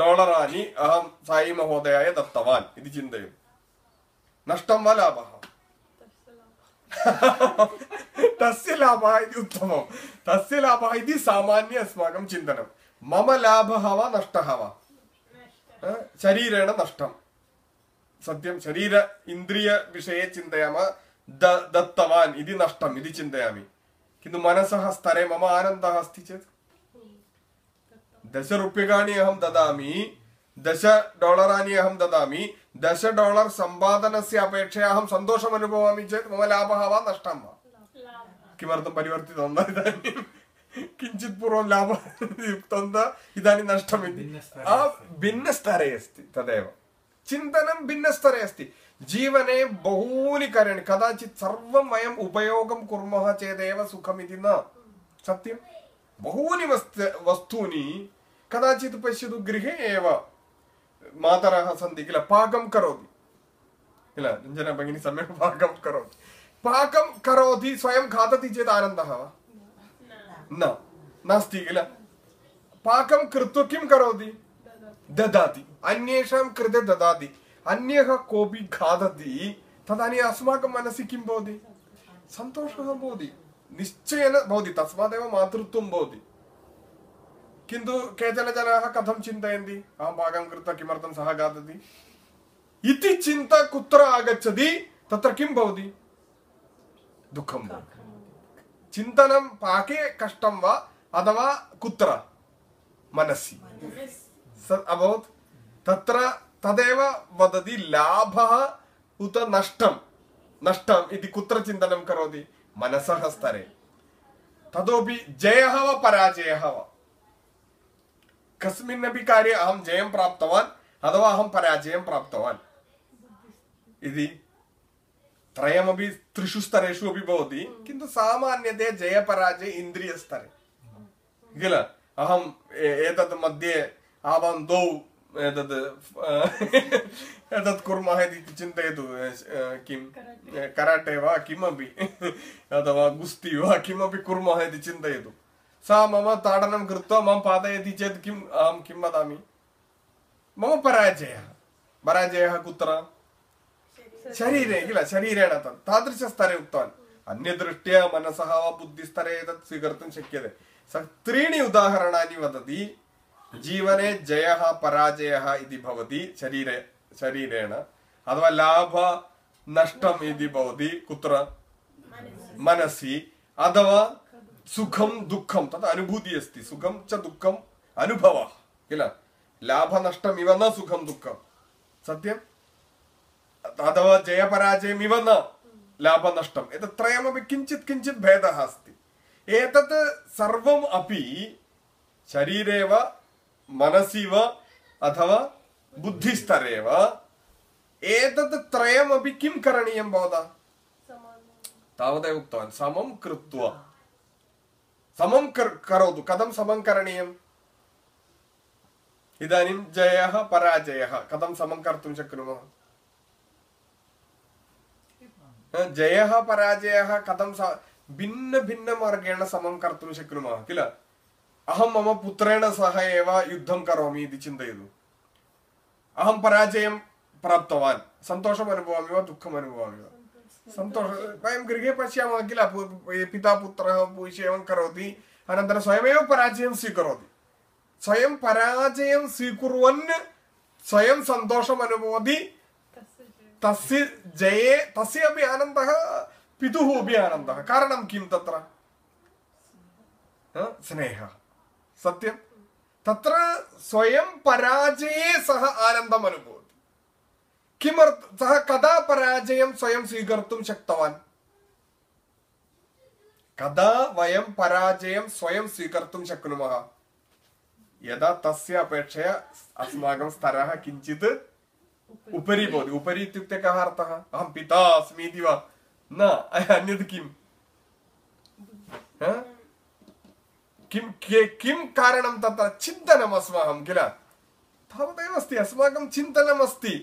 डालराणि अहं साई महोदयाय दत्तवान् इति चिन्तयतु नष्टं वा लाभः तस्य लाभः इति उत्तमं तस्य लाभः इति सामान्य अस्माकं चिन्तनं मम लाभः वा नष्टः वा शरीरेण नष्टं सत्यं शरीर इन्द्रियविषये चिन्तयामः दत्तवान् इति नष्टम् इति चिन्तयामि किन्तु मनसः स्तरे मम आनन्दः अस्ति चेत् 10 रूप्यकाणि अहं ददामि 10 डालराणि अहं ददामि 10 डालर् सम्पादनस्य अपेक्षया अहं सन्तोषम् अनुभवामि चेत् मम लाभः वा नष्टं वा किमर्थं परिवर्तितं न इदानीं किञ्चित् पूर्वं लाभः युक्तं वा इदानीं नष्टम् इति भिन्नस्तरे अस्ति तदेव चिन्तनं भिन्नस्तरे अस्ति जीवने बहूनि कार्याणि कदाचित् सर्वं वयम् उपयोगं कुर्मः चेदेव सुखमिति न सत्यं बहूनि वस्तूनि कदाचित् पश्यतु गृहे एव मातरः सन्ति किल पाकं करोति किल रञ्जना भगिनी सम्यक् पाकं करोति स्वयं खादति चेत् आनन्दः वा न नास्ति किल पाकं कृत्वा किं करोति ददाति अन्येषां कृते ददाति अन्यः कोऽपि खादति तदानीम् अस्माकं मनसि किं भवति सन्तोषः भवति निश्चयेन भवति तस्मादेव मातृत्वं भवति किन्तु केचन जनाः कथं चिन्तयन्ति अहं पाकं कृत्वा किमर्थं सः खादति इति चिन्ता कुत्र आगच्छति तत्र किं भवति दुःखं भवति चिन्तनं पाके कष्टं वा अथवा कुत्र मनसि अभवत् तत्र तदेव वदति लाभः उत नष्टं नष्टम् इति कुत्र चिन्तनं करोति मनसः स्तरे ततोपि जयः वा पराजयः वा कस्मिन्नपि कार्ये अहं जयं प्राप्तवान् अथवा अहं पराजयं प्राप्तवान् इति त्रयमपि त्रिषु स्तरेषु अपि भवति किन्तु सामान्यतया जयपराजय इन्द्रियस्तरे किल अहम् एतद् मध्ये आबन्धौ एतत् कुर्मः इति चिन्तयतु किं कराटे वा किमपि अथवा गुस्ति वा किमपि कुर्मः इति चिन्तयतु सा मम ताडनं कृत्वा मम पातयति चेत् किम् अहं किं वदामि? मम पराजयः। पराजयः कुत्र? शरीरे किल, शरीरेण तत् तादृशस्तरे उक्तवान्। अन्यदृष्ट्या मनसः वा बुद्धिस्तरे एतत् स्वीकर्तुं शक्यते। सः त्रीणि उदाहरणानि वदति। जीवने जयः पराजयः इति भवति शरीरे, शरीरेण, अथवा लाभ नष्टम् इति भवति कुत्र? मनसि, अथवा सुखम दुःखम तत् अनुभूति अस्ति। सुखम च दुःखम अनुभवः किल, लाभ नष्टम् इव न सुखम दुःखम, सत्यं? अथवा जय पराजयम् इव न लाभ नष्टम्, एतत् त्रयमपि किञ्चित् किञ्चित् भेदः अस्ति। एतत् सर्वम् अपि शरीरे वा मनसि वा अथवा बुद्धिस्तरे वा एतत् त्रयमपि किं करणीयं भवता? तावदेव उक्तवान्, समं कृत्वा। समं करोतु, कथं समं करणीयम्? इदानीं जयः पराजयः कथं समं कर्तुं शक्नुमः? जयः पराजयः कथं भिन्न भिन्न मार्गेण समं कर्तुं शक्नुमः किल? अहं मम पुत्रेण सह एव युद्धं करोमि इति चिन्तयतु। अहं पराजयं प्राप्तवान्, सन्तोषम् अनुभवामि वा दुःखम् अनुभवामि वा? सन्तोषः। वयं गृहे पश्यामः किल, पिता पुत्रः विषयं करोति, अनन्तरं स्वयमेव पराजयं स्वीकरोति। स्वयं पराजयं स्वीकुर्वन् स्वयं सन्तोषम् अनुभवति, तस्य जये तस्य अपि आनन्दः, पितुः अपि आनन्दः। कारणं किं तत्र? स्नेहः, सत्यं। तत्र स्वयं पराजये सः आनन्दम् अनुभवति। किमर्थं सः कदा पराजयं स्वयं स्वीकर्तुं शक्तवान्? कदा वयं पराजयं स्वयं स्वीकर्तुं शक्नुमः? यदा तस्य अपेक्षया अस्माकं स्तरः किञ्चित् उपरि भवति। उपरि इत्युक्ते कः अर्थः? अहं पिता अस्मि इति वा न, अन्यत् किम्? किं कारणं? तत्र चिन्तनम् अस्माकं किल, तावदेव अस्ति। अस्माकं चिन्तनम् अस्ति,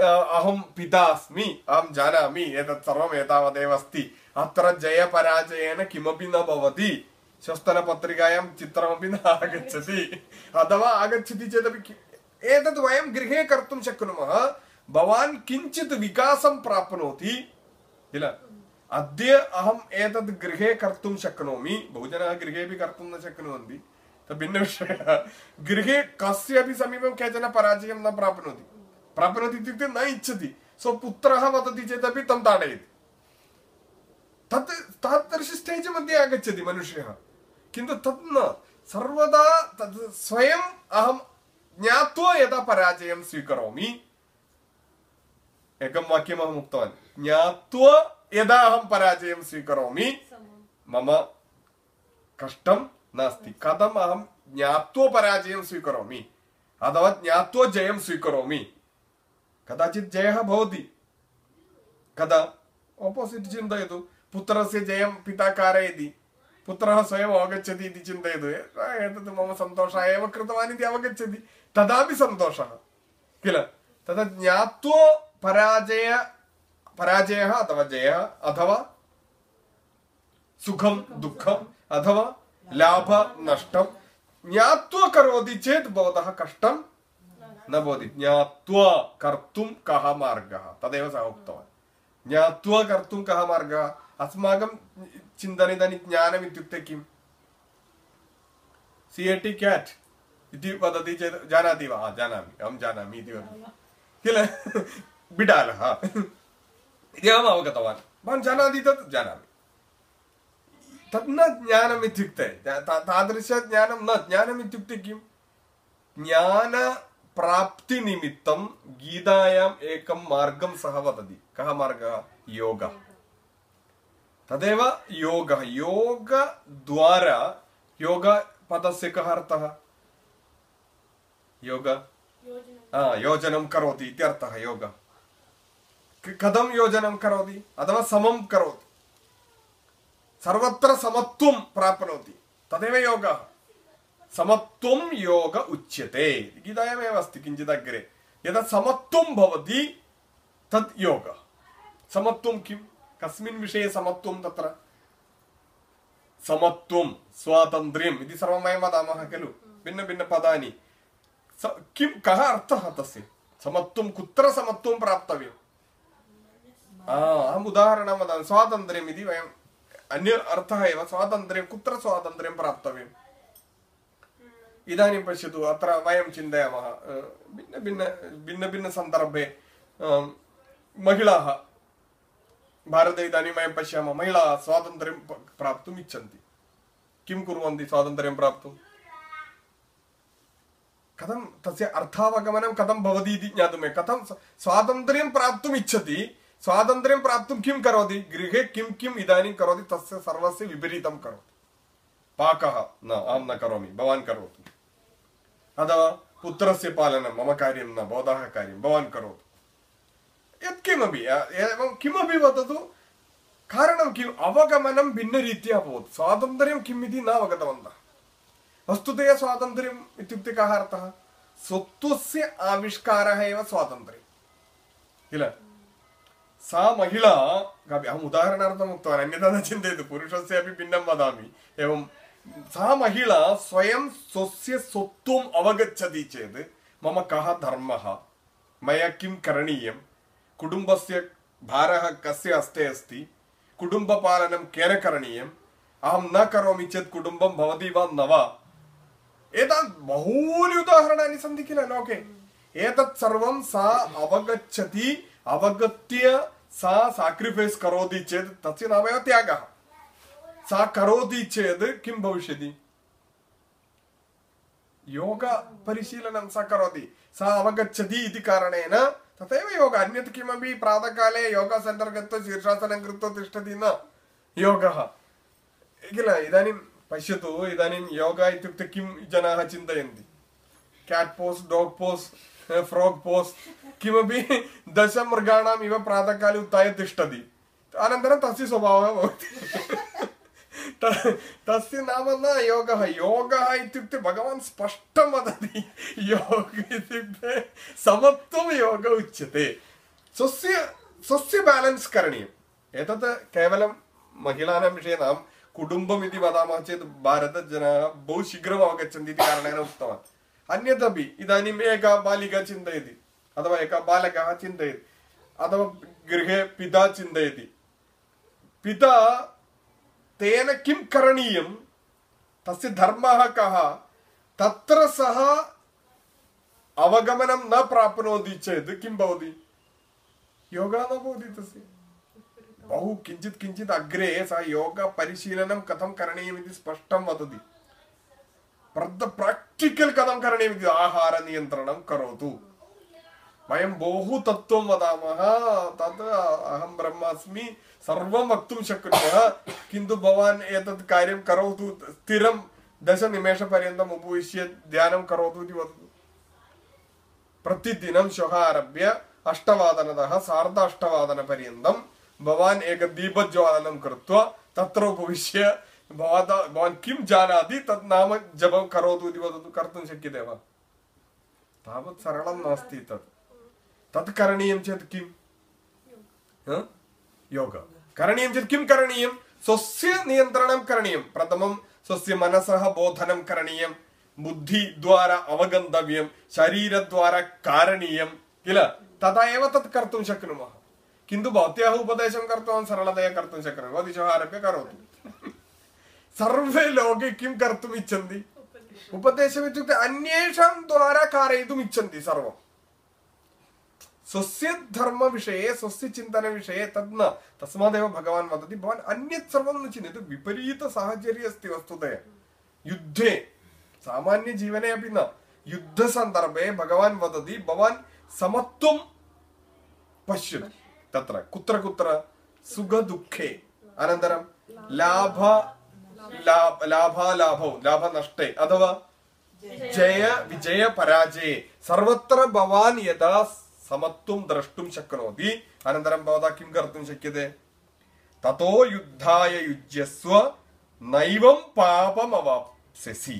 अहं पिता अस्मि, अहं जानामि, एतत् सर्वम् एतावदेव अस्ति। अत्र जयपराजयेन किमपि न भवति। श्वस्तनपत्रिकायां चित्रमपि न आगच्छति, अथवा आगच्छति चेदपि। एतद् वयं गृहे कर्तुं शक्नुमः। भवान् किञ्चित् विकासं प्राप्नोति किल। अद्य अहम् एतद् गृहे कर्तुं शक्नोमि। बहुजनाः गृहे अपि कर्तुं न शक्नुवन्ति, तत् भिन्नविषयः। गृहे कस्यापि समीपं केचन पराजयं न प्राप्नोति, प्राप्नोति इत्युक्ते न इच्छति। सो पुत्रः वदति चेदपि तं ताडयति। तत् तादृश स्टेज् मध्ये आगच्छति मनुष्यः। किन्तु तत् न सर्वदा, तत् स्वयम् अहं ज्ञात्वा यदा पराजयं स्वीकरोमि। एकं वाक्यम् अहम् उक्तवान्, ज्ञात्वा यदा अहं पराजयं स्वीकरोमि मम कष्टं नास्ति। कथम् अहं ज्ञात्वा पराजयं स्वीकरोमि अथवा ज्ञात्वा जयं स्वीकरोमि? कदाचित् जयः भवति, कदा आपोसिट् चिन्तयतु। पुत्रस्य जयं पिता कारयति, पुत्रः स्वयम् अवगच्छति इति चिन्तयतु। एतत् मम सन्तोषाय एव कृतवान् इति अवगच्छति, तदापि सन्तोषः किल। तदा ज्ञात्वा पराजयः अथवा जयः अथवा सुखम दुःखम अथवा लाभ नष्टम् ज्ञात्वा करोति चेत् भवतः कष्टं न भवति। ज्ञात्वा कर्तुं कः मार्गः? तदेव सः उक्तवान्, ज्ञात्वा कर्तुं कः मार्गः? अस्माकं चिन्तने इदानीं ज्ञानम् इत्युक्ते किम्? CAT CAT इति वदति चेत् जानाति वा? जानामि, अहं जानामि इति वदति किल। बिडालः इति अहम् अवगतवान्, भवान् जानाति तत् जानामि। तत् न ज्ञानम् इत्युक्ते, तादृशज्ञानं न। ज्ञानम् इत्युक्ते किं? ज्ञानप्राप्तिनिमित्तं गीतायाम् एकं मार्गं सः वदति। कः मार्गः? योगः। तदेव योगः। योगद्वारा, योगपदस्य कः अर्थः? योग योजनं करोति इत्यर्थः। योगः कथं योजनं करोति अथवा समं करोति, सर्वत्र समत्वं प्राप्नोति, तदेव योगः। समत्वं योग उच्यते, गीतायामेव अस्ति किञ्चित् अग्रे। यदा समत्वं भवति तत् योगः। समत्वं किं? कस्मिन् विषये समत्वं? तत्र Samattum, Swatantriam, Iti Sarvamaya Vadamaha Kalu, Binna Binna Padani. Kim Kaha Arthaha Tasya? Samattum Kutra Samattum Praptavya. Aham Udaharana Vadam, Swatantriam Iti Vayam Anya Arthaha Eva, Swatantriam Kutra Swatantriam Praptavya. Idanim Pashyatu, Atra Vayam Chindayamaha, Binna Binna Sandarbhe, Mahilaha. Bharate idani mayam pashyama mahila swatantrayam praptum ichanti. Kim kurvanti swatantrayam praptum? Katham tasya arthavagamana katham bhavati iti jnatume. Katham swatantrayam praptum icchati. Swatantrayam praptum kim karoti? Grihe kim idani karoti tasya sarvasya vibiritam karoti. Paakaha na aham na karomi. Bhavan karoti. Adava putrasya palanam mama karyam na bhavataha karyam. Bhavan karoti. Yet Kimabi, Kimabi Vatatu Karanam Kim Avagamanam Binaritia both Swadandrim Kimidi Navagatavanda Vastudea Swadandrim Itiptika Harta Sotusi Avishkara Heva Swadandri Hila Sa Mahila Gabi Amudaranartamutta and Nidana Chinde, the Purusha Sabi Bindam Madami Evam Sa Mahila Swayam Sosia Sotum Avagachadiche Mama Kaha Dharmaha Maya Kim Karaniyam Kudumbasya Bharaha Kasya Aste Asti Kudumba Palanam Kere Karaniyam Aham na karomi chet Kudumbam Bhavadiva Nava Etat Bahuli Udaharanani Sandhikila. Okay. Etat Sarvam Sa Avagachati Avagatya Sa Sacrifice Karodi Ched Tatsi Navaya Tyagaha Sa Karodi Ched Kim Bhavishati Yoga Parishilanam Sa Karodi Sa Avagachati Iti Karanena तथैव योग अन्यत् किमपि प्रातःकाले योग centre गत्वा शीर्षासनं कृत्वा तिष्ठति न योगः किल. इदानीं पश्यतु, इदानीं योग इत्युक्ते किं जनाः चिन्तयन्ति? Cat pose, dog pose, frog pose, किमपि दशमृगाणाम् इव प्रातःकाले उत्थाय तिष्ठति, अनन्तरं तस्य स्वभावः भवति. तस्य नाम न योगः. योगः इत्युक्ते भगवान् स्पष्टं वदति, योग इत्युक्ते समत्वं योग उच्यते. स्वस्य बेलेन्स् करणीयम्. एतत् केवलं महिलानां विषये नाम कुटुम्बम् इति वदामः चेत् भारतजनाः बहु शीघ्रम् अवगच्छन्ति इति कारणेन उक्तवान्. अन्यदपि इदानीम् एका बालिका चिन्तयति अथवा एकः बालकः चिन्तयति अथवा गृहे पिता चिन्तयति, पिता तेन किं करणीयं, तस्य धर्मः कः, तत्र सः अवगमनं न प्राप्नोति चेत् किं भवति? योगः न भवति तस्य. बहु किञ्चित् अग्रे सः योगपरिशीलनं कथं करणीयमिति स्पष्टं वदति. प्राक्टिकल् कथं करणीयमिति आहारनियन्त्रणं करोतु. वयं बहु तत्त्वं वदामः, तत् अहं ब्रह्मास्मि सर्वं वक्तुं शक्नुमः, किन्तु भवान् एतत् कार्यं करोतु, स्थिरं 10 निमेषपर्यन्तम् उपविश्य ध्यानं करोतु इति वदतु. प्रतिदिनं श्वः आरभ्य 8 वादनतः 8:30 पर्यन्तं भवान् एकं दीपज्वालनं कृत्वा तत्र उपविश्य भवान् किं जानाति तत् नाम जपं करोतु इति वदतु. कर्तुं शक्यते वा? तावत् सरलं नास्ति तत्. तत् करणीयं चेत् किं? योगः करणीयं चेत् किं करणीयं? स्वस्य नियन्त्रणं करणीयं. प्रथमं स्वस्य मनसः बोधनं करणीयं, बुद्धिद्वारा अवगन्तव्यं, शरीरद्वारा कारणीयं किल. तदा एव तत् कर्तुं शक्नुमः. किन्तु भवत्याः उपदेशं कर्तुं सरलतया कर्तुं शक्नोमि, वदिष्यः आरभ्य करोतु. सर्वे लोके किं कर्तुम् इच्छन्ति? उपदेशम् इत्युक्ते अन्येषां द्वारा कारयितुम् इच्छन्ति सर्वं. स्वस्य धर्म विषये, स्वस्य चिन्तन विषये तद् न. तस्मादेव भगवान् वदति भवान् अन्यत् सर्वं न चिन्तयतु. विपरीतसाहचर्ये अस्ति वस्तुतः. युद्धे सामान्यजीवने अपि न, युद्धसन्दर्भे भगवान् वदति भवान् समत्वं पश्यतु. तत्र कुत्र कुत्र सुखदुःखे, अनन्तरं लाभालाभौ, लाभनष्टे अथवा जयविजयपराजये सर्वत्र भवान् यदा समत्वं द्रष्टुं शक्नोति अनन्तरं भवता किं कर्तुं शक्यते? ततो युद्धाय युज्यस्व नैवं पापम् अवाप्स्यसि.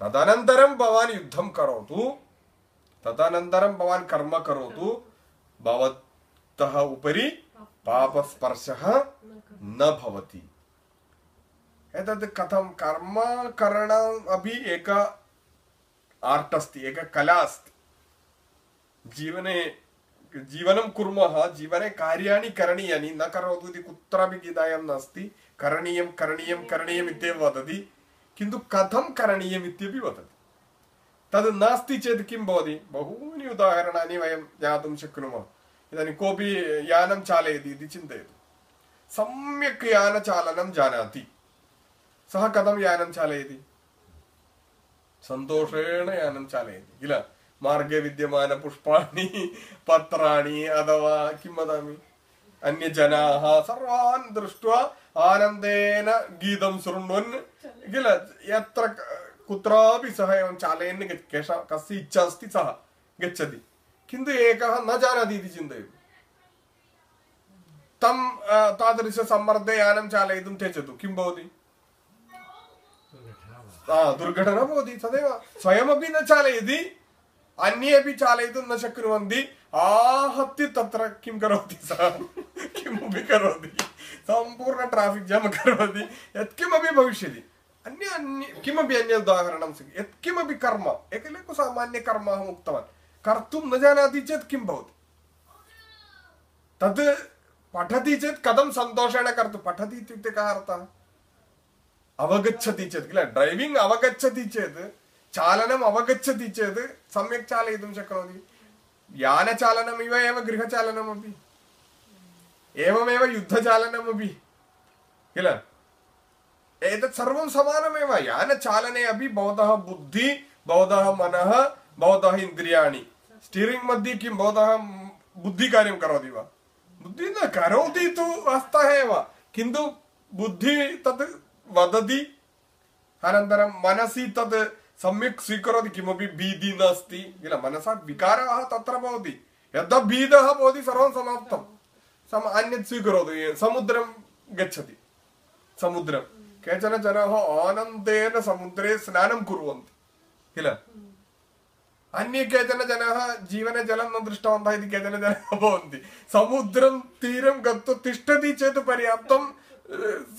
तदनन्तरं भवान् युद्धं करोतु, तदनन्तरं भवान् कर्म करोतु, भवतः उपरि पापस्पर्शः न भवति. एतद् कथं कर्मकरणम् अपि एका आर्ट् अस्ति, एका कला अस्ति। जीवने जीवनं कुर्मः, जीवने कार्याणि करणीयानि, न करोतु इति कुत्रापि गीतायां नास्ति। करणीयं करणीयं करणीयम् इत्येव वदति, किन्तु कथं करणीयम् इत्यपि वदति। तद् नास्ति चेत् किं भवति? बहूनि उदाहरणानि वयं ज्ञातुं शक्नुमः। इदानीं कोऽपि यानं चालयति इति चिन्तयतु, सम्यक् यानचालनं जानाति, सः कथं यानं चालयति? सन्तोषेण यानं चालयति किल। मार्गे विद्यमानपुष्पाणि पत्राणि अथवा किं वदामि, अन्यजनाः सर्वान् दृष्ट्वा आनन्देन गीतं शृण्वन् किल, यत्र कुत्रापि सः एवं चालयन् कस्य इच्छा अस्ति सः गच्छति। किन्तु एकः न जानाति इति चिन्तयतु, तं तादृशसम्मर्दे यानं चालयितुं त्यजतु, किं भवति? दुर्घटना भवति। तदेव स्वयमपि न चालयति, अन्येपि चालयितुं न शक्नुवन्ति, आहत्य तत्र किं करोति सः किमपि करोति, सम्पूर्ण ट्राफिक् जाम् करोति, यत्किमपि भविष्यति। अन्य उदाहरणं स्वीकृत्य यत्किमपि कर्म, एकं लघुसामान्यकर्म अहम् उक्तवान्, कर्तुं न जानाति चेत् किं भवति? तद् पठति चेत् कथं सन्तोषेण कर्तुं, पठति इत्युक्ते कः अर्थः? अवगच्छति चेत् किल, ड्रैविङ्ग् अवगच्छति चेत्, चालनम् अवगच्छति चेत् सम्यक् चालयितुं शक्नोति। यानचालनमिव एव गृहचालनमपि, एवमेव युद्धचालनमपि किल, एतत् सर्वं समानमेव। यानचालने अपि भवतः बुद्धिः, भवतः मनः, भवतः इन्द्रियाणि, स्टीरिङ्ग् मध्ये किं भवतः बुद्धिः कार्यं करोति वा? बुद्धिः न करोति तु वास्तवः एव, किन्तु बुद्धिः तत् वदति, अनन्तरं मनसि तत् सम्यक् स्वीकरोति, किमपि भीतिः नास्ति किल, मनसा विकारः तत्र भवति, यदा भीतः भवति सर्वं समाप्तं, अन्यत् स्वीकरोति। समुद्रं गच्छति, समुद्रं केचन जनाः आनन्देन समुद्रे स्नानं कुर्वन्ति किल, अन्ये केचन जनाः जीवने जलं न दृष्टवन्तः इति केचन जनाः भवन्ति, समुद्रं तीरं गत्वा तिष्ठति चेत् पर्याप्तं,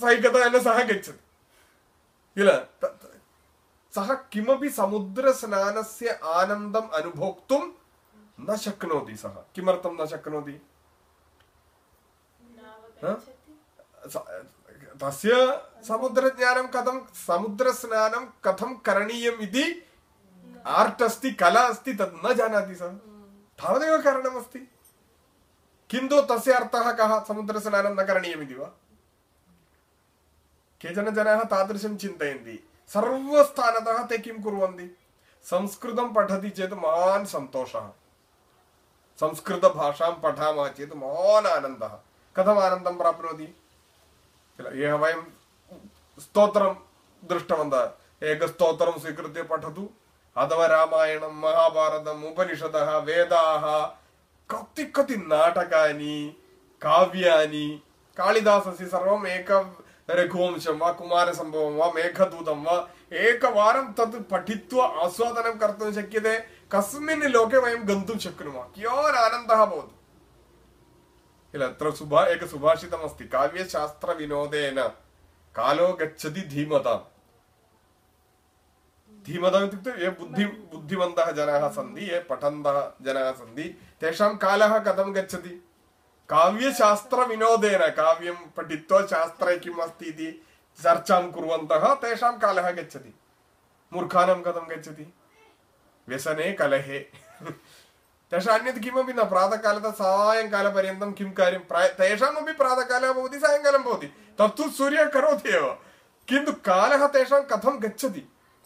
सैकतेन सः गच्छति किल। सः किमपि समुद्रस्नानस्य आनन्दम् अनुभोक्तुं न शक्नोति। सः किमर्थं न शक्नोति? तस्य समुद्रज्ञानं कथं, समुद्रस्नानं कथं करणीयम् इति आर्ट् अस्ति, कला अस्ति, तत् न जानाति सः। तावदेव कारणमस्ति, किन्तु तस्य अर्थः कः? समुद्रस्नानं न करणीयमिति वा? केचन जनाः तादृशं चिन्तयन्ति। सर्वस्थानतः ते किं कुर्वन्ति? संस्कृतं पठति चेत् महान् सन्तोषः, संस्कृतभाषां पठामः चेत् महान् आनन्दः। कथम् आनन्दं प्राप्नोति किल, यः वयं स्तोत्रं दृष्टवन्तः, एकं स्तोत्रं स्वीकृत्य पठतु, अथवा रामायणं, महाभारतम्, उपनिषदः, वेदाः, कति कति नाटकानि, काव्यानि, कालिदासस्य सर्वम्, एकं रघुवंशं वा, कुमारसम्भवं वा, मेघदूतं वा, एकवारं तत् पठित्वा आस्वादनं कर्तुं शक्यते। कस्मिन् लोके वयं गन्तुं शक्नुमः, कियान् आनन्दः भवति किल। अत्र एकं सुभाषितमस्ति, काव्यशास्त्रविनोदेन कालो गच्छति धीमताम्। धीमताम् इत्युक्ते ये बुद्धिमन्तः जनाः सन्ति, ये पठन्तः जनाः सन्ति, तेषां कालः कथं गच्छति? काव्यशास्त्रविनोदेन, काव्यं पठित्वा शास्त्रे किम् अस्ति इति चर्चां कुर्वन्तः, तेषां कालः गच्छति। मूर्खानां कथं गच्छति? व्यसने, कलहे तेषाम् अन्यत् किमपि न। प्रातःकालतः सायङ्कालपर्यन्तं किं कार्यं? तेषामपि प्रातःकालः भवति, सायङ्कालं भवति, तत्तु सूर्यः करोति एव, किन्तु कालः तेषां कथं गच्छति?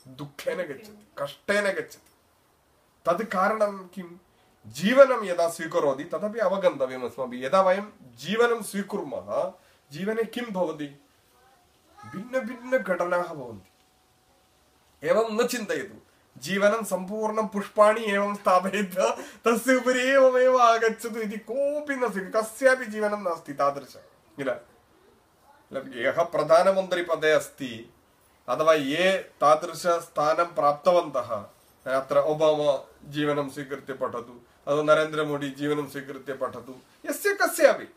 दुःखेन गच्छति, कष्टेन गच्छति। तद् कारणं किम्? जीवनं यदा स्वीकरोति तदपि अवगन्तव्यम् अस्माभिः। यदा वयं जीवनं स्वीकुर्मः, जीवने किं भवति? भिन्नभिन्नघटनाः भवन्ति। एवं न चिन्तयतु जीवनं सम्पूर्णं पुष्पाणि एवं स्थापयित्वा तस्य उपरि एवमेव आगच्छतु इति, कोऽपि न स्वीकरोति, कस्यापि जीवनं नास्ति तादृशं किल। यः प्रधानमन्त्रिपदे अस्ति अथवा ये तादृशस्थानं प्राप्तवन्तः, अत्र ओबामा जीवनं स्वीकृत्य पठतु, अथवा नरेन्द्रमोदी जीवनं स्वीकृत्य पठतु, यस्य कस्यापि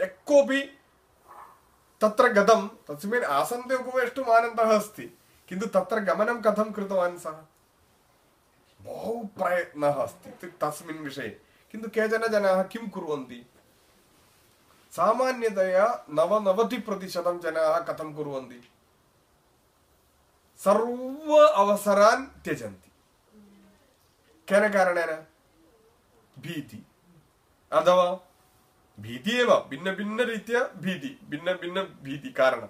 यः कोऽपि तत्र गदम तस्मिन् आसन्दे उपवेष्टुम् आनन्दः अस्ति किन्तु तत्र गमनं कथं कृतवान् सः बहु प्रयत्नः अस्ति तस्मिन् विषये किन्तु केचन जनाः किं कुर्वन्ति सामान्यतया 99% जनाः कथं कुर्वन्ति सर्व अवसरान् त्यजन्ति केन कारणेन भीति अथवा भीति एव भिन्नभिन्नरीत्या भीति भिन्नभिन्नभीति कारणं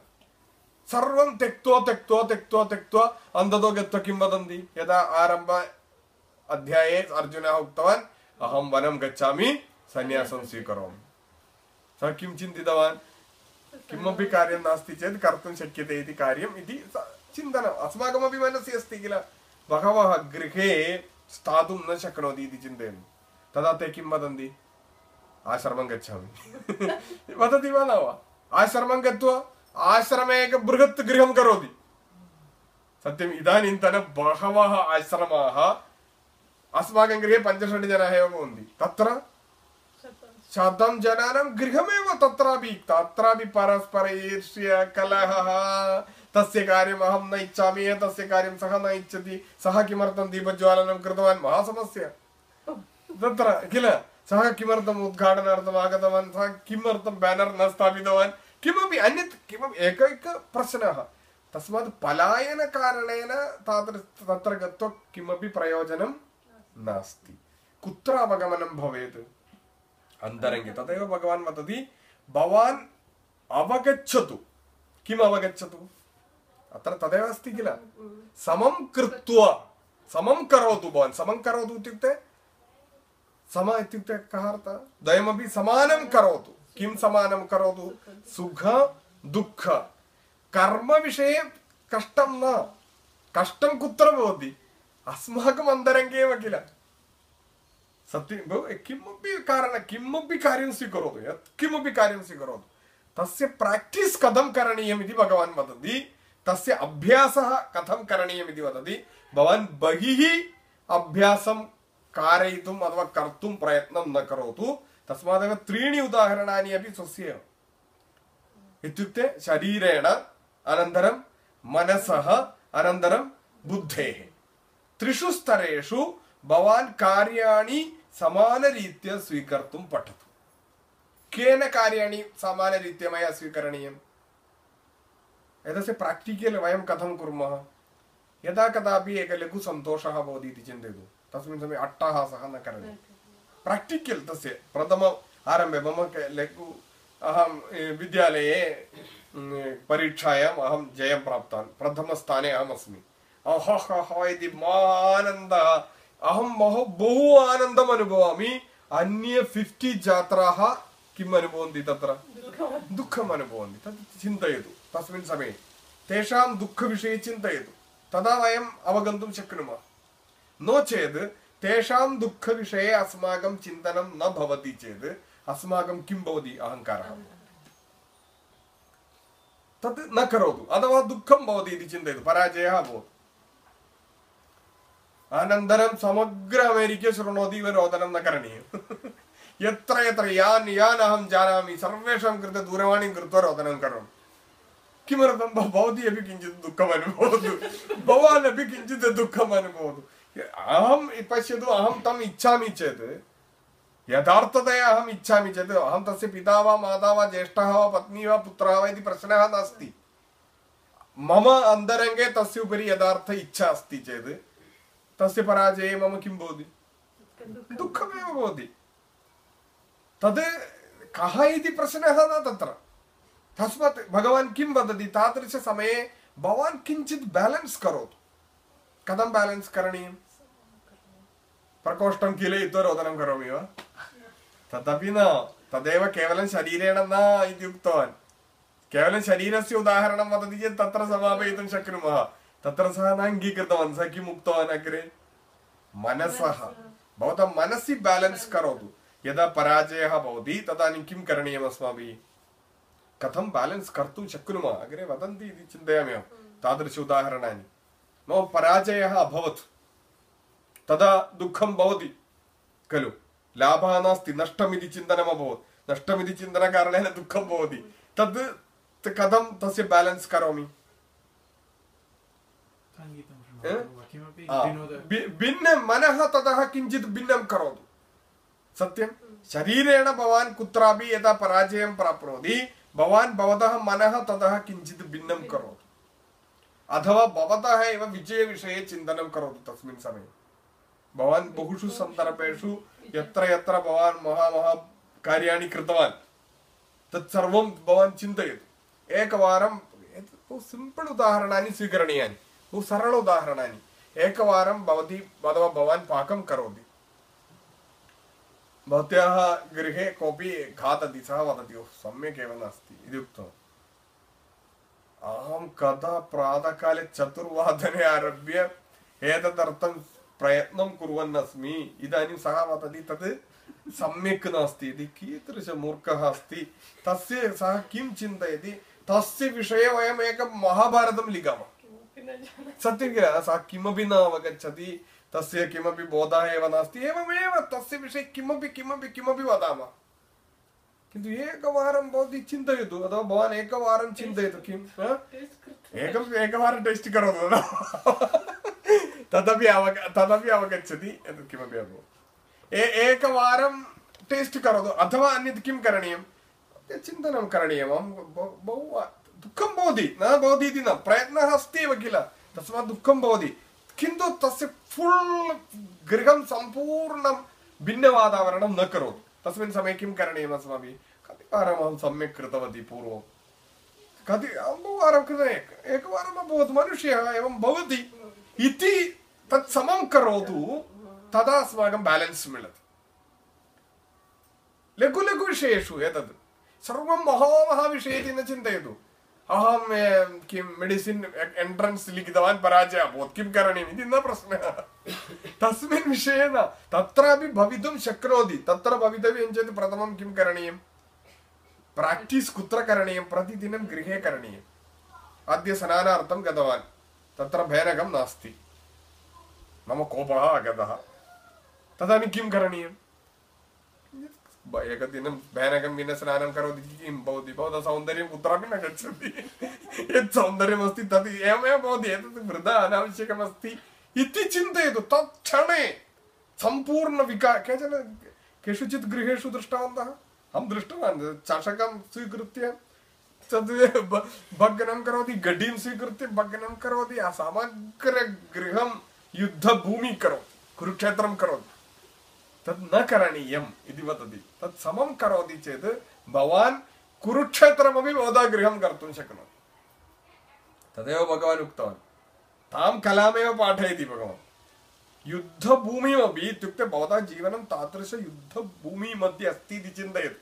सर्वं त्यक्त्वा त्यक्त्वा त्यक्त्वा त्यक्त्वा अन्ततो गत्वा किं वदन्ति यदा आरम्भ अध्याये अर्जुनः उक्तवान् अहं वनं गच्छामि सन्यासं स्वीकरोमि सः किं चिन्तितवान् किमपि कार्यं नास्ति चेत् कर्तुं शक्यते इति कार्यम् इति चिन्तनम् अस्माकमपि मनसि अस्ति किल बहवः गृहे स्थातुं न शक्नोति इति चिन्तयन्ति तदा ते किं वदन्ति आश्रमं गच्छामि वदति वा न वा आश्रमं गत्वा आश्रमे एकं बृहत् गृहं करोति सत्यम् इदानीन्तन बहवः आश्रमाः अस्माकं गृहे 50 जनाः एव भवन्ति तत्र 100 जनानां गृहमेव तत्रापि परस्पर ईर्ष्या कलहः तस्य कार्यम् अहं न इच्छामि तस्य कार्यं सः न इच्छति सः किमर्थं दीपज्वालनं कृतवान् महासमस्या तत्र किल सः किमर्थम् उद्घाटनार्थम् आगतवान् सः किमर्थं बेनर् न स्थापितवान् किमपि अन्यत् किमपि एकैक प्रश्नः तस्मात् पलायनकारणेन तत्र गत्वा किमपि प्रयोजनं नास्ति कुत्र अवगमनं भवेत् अन्तरङ्गे तदेव भगवान् वदति भवान् अवगच्छतु किम् अवगच्छतु अत्र तदेव अस्ति किल समं कृत्वा समं करोतु भवान् समं करोतु इत्युक्ते समा इत्युक्ते कः अर्थः द्वयमपि समानं करोतु किं समानं करोतु सुख दुःख कर्म विषये कष्टं न कष्टं कुत्र भवति अस्माकम् अन्तरङ्गे एव किल सत्यं किमपि कार्यं स्वीकरोतु यत्किमपि कार्यं स्वीकरोतु तस्य प्राक्टिस् कथं करणीयम् इति भगवान् वदति तस्य अभ्यासः कथं करणीयम् इति वदति भवान् बहिः अभ्यासं कारयितुम् अथवा कर्तुं प्रयत्नं न करोतु तस्मादेव 3 उदाहरणानि अपि स्वस्य इत्युक्ते शरीरेण अनन्तरं मनसः अनन्तरं बुद्धेः 3षु स्तरेषु भवान् कार्याणि समानरीत्या स्वीकर्तुं पठतु केन कार्याणि समानरीत्या मया स्वीकरणीयम् एतस्य प्राक्टिकल् वयं कथं कुर्मः यदा कदापि एकः लघु सन्तोषः भवति इति चिन्तयतु तस्मिन् समये अट्टहासः न करणीयः प्राक्टिकल् तस्य प्रथम आरम्भे मम लघु अहं विद्यालये परीक्षायाम् अहं जयं प्राप्तवान् प्रथमस्थाने अहमस्मि अहो इति आनन्दः अहं बहु आनन्दम् अनुभवामि अन्ये 50 छात्राः किम् अनुभवन्ति तत्र दुःखम् अनुभवन्ति तत् चिन्तयतु तस्मिन् समये तेषां दुःखविषये चिन्तयतु तदा वयम् अवगन्तुं शक्नुमः नो चेत् तेषां दुःखविषये अस्माकं चिन्तनं न भवति चेत् अस्माकं किं भवति अहङ्कारः तत् न करोतु अथवा दुःखं भवति इति चिन्तयतु पराजयः भवति अनन्तरं समग्र अमेरिके शृणोति इव रोदनं न करणीयं यत्र यत्र यान् यान् अहं जानामि सर्वेषां कृते दूरवाणीं कृत्वा रोदनं करोमि किमर्थं भवती अपि किञ्चित् दुःखम् अनुभवतु भवान् अपि किञ्चित् दुःखम् अनुभवतु अहं पश्यतु अहं तम् इच्छामि चेत् यथार्थतया अहम् इच्छामि चेत् अहं तस्य पिता वा माता वा ज्येष्ठः वा पत्नी वा पुत्रः वा इति प्रश्नः नास्ति मम अन्तरङ्गे तस्य उपरि यथार्थ इच्छा अस्ति चेत् तस्य पराजये मम किं भवति दुःखमेव भवति तद् कः इति प्रश्नः न तत्र तस्मात् भगवान् किं वदति तादृशसमये भवान् किञ्चित् बेलेन्स् करोतु कथं बेलेन्स् करणीयं प्रकोष्ठं किलयित्वा रोदनं करोमि वा तदपि न तदेव केवलं शरीरेण न इति उक्तवान् केवलं शरीरस्य उदाहरणं वदति चेत् तत्र समापयितुं शक्नुमः तत्र सः न अङ्गीकृतवान् सः किम् उक्तवान् अग्रे मनसः भवतां मनसि बेलेन्स् करोतु यदा पराजयः भवति तदानीं किं करणीयम् अस्माभिः कथं बेलेन्स् कर्तुं शक्नुमः अग्रे वदन्ति इति चिन्तयामि तादृश उदाहरणानि मम पराजयः अभवत् तदा दुःखं भवति खलु लाभः नास्ति नष्टमिति चिन्तनम् अभवत् नष्टमिति चिन्तनकारणेन दुःखं भवति तद् कथं तस्य बैलेंस करोमि भिन्न मनः ततः किञ्चित् भिन्नं करोतु सत्यं शरीरेण भवान् कुत्रापि यदा पराजयं प्राप्नोति भवान् भवतः मनः ततः किञ्चित् भिन्नं करोतु अथवा भवतः एव विजय विषये चिन्तनं करोतु तस्मिन् समये भवान् बहुषु सन्दर्भेषु यत्र यत्र भवान् महा महा कार्याणि कृतवान् तत् सर्वं भवान् चिन्तयतु एकवारं बहु सिम्पल् उदाहरणानि स्वीकरणीयानि बहु सरल उदाहरणानि एकवारं भवति अथवा भवान् पाकं करोति भवत्याः गृहे कोऽपि खादति सः वदति सम्यक् एव नास्ति इति उक्तवान् अहं कदा प्रातःकाले 4 वादने आरभ्य एतदर्थं प्रयत्नं कुर्वन् अस्मि इदानीं सः वदति तद् सम्यक् नास्ति इति कीदृशः मूर्खः अस्ति तस्य सः किं चिन्तयति तस्य विषये वयम् एकं महाभारतं लिखामः सत्यं किल सः किमपि न अवगच्छति तस्य किमपि बोधः एव नास्ति एवमेव तस्य विषये किमपि किमपि किमपि वदामः किन्तु एकवारं भवती चिन्तयतु अथवा भवान् एकवारं चिन्तयतु किं एकवारं टेस्ट् करोतु तदपि अवगच्छति किमपि अभवत् एकवारं टेस्ट् करोतु अथवा अन्यत् किं करणीयं चिन्तनं करणीयं बहु दुःखं भवति न भवति इति न प्रयत्नः अस्ति एव किल तस्मात् दुःखं भवति किन्तु तस्य फुल् गृहं सम्पूर्णं भिन्नवातावरणं न करोतु तस्मिन् समये किं करणीयम् अस्माभिः कतिवारम् अहं सम्यक् कृतवती पूर्वं कति बहुवारं कृतवान् एकवारम् अभवत् मनुष्यः एवं भवति इति तत् समं करोतु तदा अस्माकं बेलेन्स् मिलति लघु लघु विषयेषु एतद् सर्वं महामहाविषये इति न चिन्तयतु अहं किं मेडिसिन् एण्ट्रन्स् लिखितवान् पराजयः अभवत् किं करणीयम् इति न प्रश्नः तस्मिन् विषये न तत्रापि भवितुं शक्नोति तत्र भवितव्यं चेत् प्रथमं किं करणीयं प्राक्टीस् कुत्र करणीयं प्रतिदिनं गृहे करणीयम् अद्य स्नानार्थं गतवान् तत्र भेरकं नास्ति मम कोपः आगतः तदानीं किं करणीयम् एकदिनं भेनकं विना स्नानं करोति किं भवति भवतः सौन्दर्यं कुत्रापि न गच्छति यत् सौन्दर्यमस्ति तद् एवमेव भवति एतत् वृथा अनावश्यकमस्ति इति चिन्तयतु तत्क्षणे सम्पूर्णविकार केचन केषुचित् गृहेषु दृष्टवन्तः अहं दृष्टवान् चषकं स्वीकृत्य तद् भग्नं करोति घटीं स्वीकृत्य भग्नं करोति समग्रगृहं युद्धभूमिं करोति कुरुक्षेत्रं करोति तत् न करणीयम् इति वदति तत् समं करोति चेत् भवान् कुरुक्षेत्रमपि भवतः गृहं कर्तुं शक्नोति तदेव भगवान् उक्तवान् तां कलामेव पाठयति भगवान् युद्धभूमिमपि इत्युक्ते भवतः जीवनं तादृशयुद्धभूमिमध्ये अस्ति इति चिन्तयतु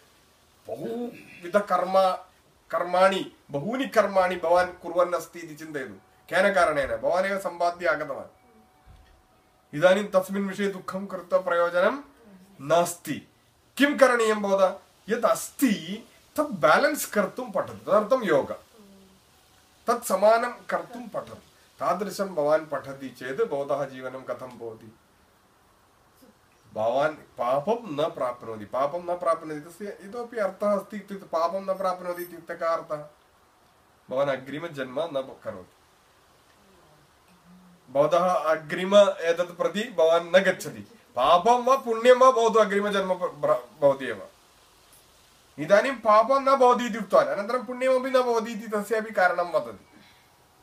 बहुविधकर्माणि बहूनि कर्माणि भवान् कुर्वन् अस्ति इति चिन्तयतु केन कारणेन भवानेव सम्पाद्य आगतवान् इदानीं तस्मिन् विषये दुःखं कृत्वा प्रयोजनं नास्ति किं करणीयं भवता यत् अस्ति तत् बेलेन्स् कर्तुं पठतु तदर्थं योगः तत् समानं कर्तुं पठतु तादृशं भवान् पठति चेत् भवतः जीवनं कथं भवति भवान् पापं न प्राप्नोति तस्य इतोपि अर्थः अस्ति इत्युक्ते पापं न प्राप्नोति इत्युक्ते कः अर्थः भवान् अग्रिमजन्म न करोति भवतः अग्रिम एतत् प्रति भवान् न गच्छति पापं वा पुण्यं वा भवतु अग्रिमजन्म भवति एव इदानीं पापं न भवति इति उक्तवान् अनन्तरं पुण्यमपि न भवति इति तस्यापि कारणं वदति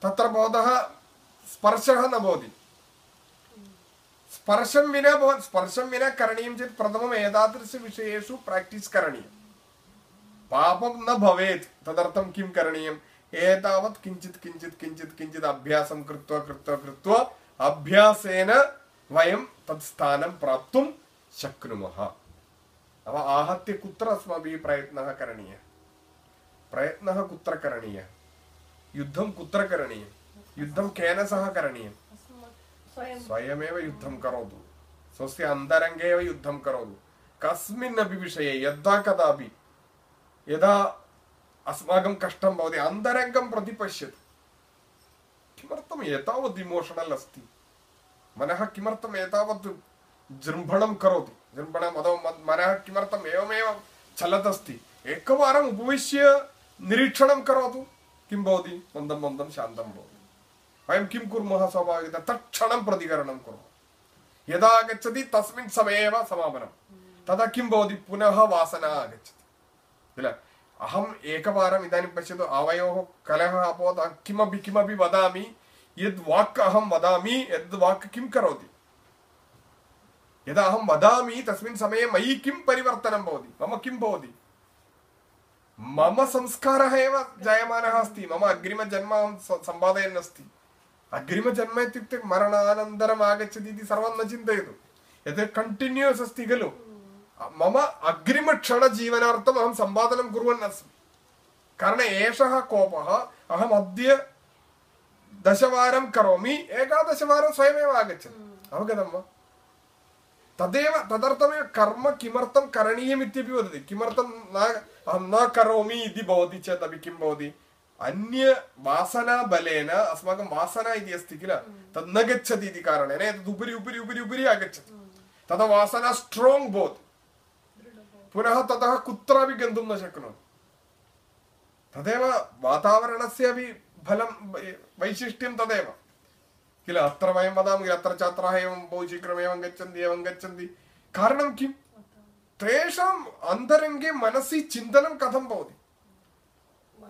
तत्र भवतः स्पर्शः न भवति स्पर्शं विना करणीयं चेत् प्रथमम् एतादृशविषयेषु प्राक्टीस् करणीयं पापं न भवेत् तदर्थं किं करणीयं एतावत् किञ्चित् किञ्चित् किञ्चित् किञ्चित् अभ्यासं कृत्वा कृत्वा कृत्वा अभ्यासेन वयं तत् स्थानं प्राप्तुं शक्नुमः अथवा आहत्य कुत्र अस्माभिः प्रयत्नः करणीयः युद्धं कुत्र करणीयं केन सह करणीयं स्वयमेव युद्धं करोतु स्वस्य अन्तरङ्गे एव युद्धं करोतु कस्मिन्नपि विषये यदा कदापि यदा अस्माकं कष्टं भवति अन्तरङ्गं प्रति पश्यतु किमर्थम् एतावत् इमोशनल् अस्ति मनः किमर्थम् एतावत् जृम्भणं करोति जृम्भणम् अथवा मनः किमर्थम् एवमेव चलत् अस्ति एकवारम् उपविश्य Nirikshanam Karatu, Kim Bodhi, Mandam Mandam Shantam Bodhi. I am Kim Kurmaha Sava, the Tachanam Pradigaranam Kurma. Yada Getsadi, Tasmin Saveva Samabanam. Tata Kim Bodhi Punaha Vasana Getsadi. Aham Ekavaram Idan Peshedo, Avayo, Kalaha Apota, Kimabi Kimabi Vadami, Yed Waka Aham Vadami, Ed Waka Kim Karoti. Yada Aham Vadami, Tasmin Same, Mai Kim Parivartanam Bodhi, Mama Kim Bodhi. Mama samskara eva jayamana asti. Mama agrima janma sambadayan asti. Agrima janma itukte marana anandaram agacchati sarvam nachintayetu. Yate continuous asti galu. Mama agrima chana jeevanartham aham sambadanam kuruvan asmi. Karana eshaha kopaha aham adya dashavaram karomi ekadashavaram swayameva agacchati. Avagadamma. Tadeva tadartham karma kimartham karaniyam ityaphi vadati. Kimartham na अहम न करोमि इति भवति चेत् अपि किं भवति अन्य वासना बलेन अस्माकं वासना इति अस्ति किल तद् न गच्छति इति कारणेन एतद् उपरि उपरि उपरि उपरि आगच्छति तदा वासना स्ट्रांग भवति पुनः ततः कुत्रापि गन्तुं न शक्नोति तदेव वातावरणस्यापि फलं वैशिष्ट्यं तदेव किल अत्र वयं वदामः किल अत्र छात्राः एवं बहुशीघ्रमेवं गच्छन्ति कारणं किम् Tesham Andarange Manasi Chintanam Katham Bodhi.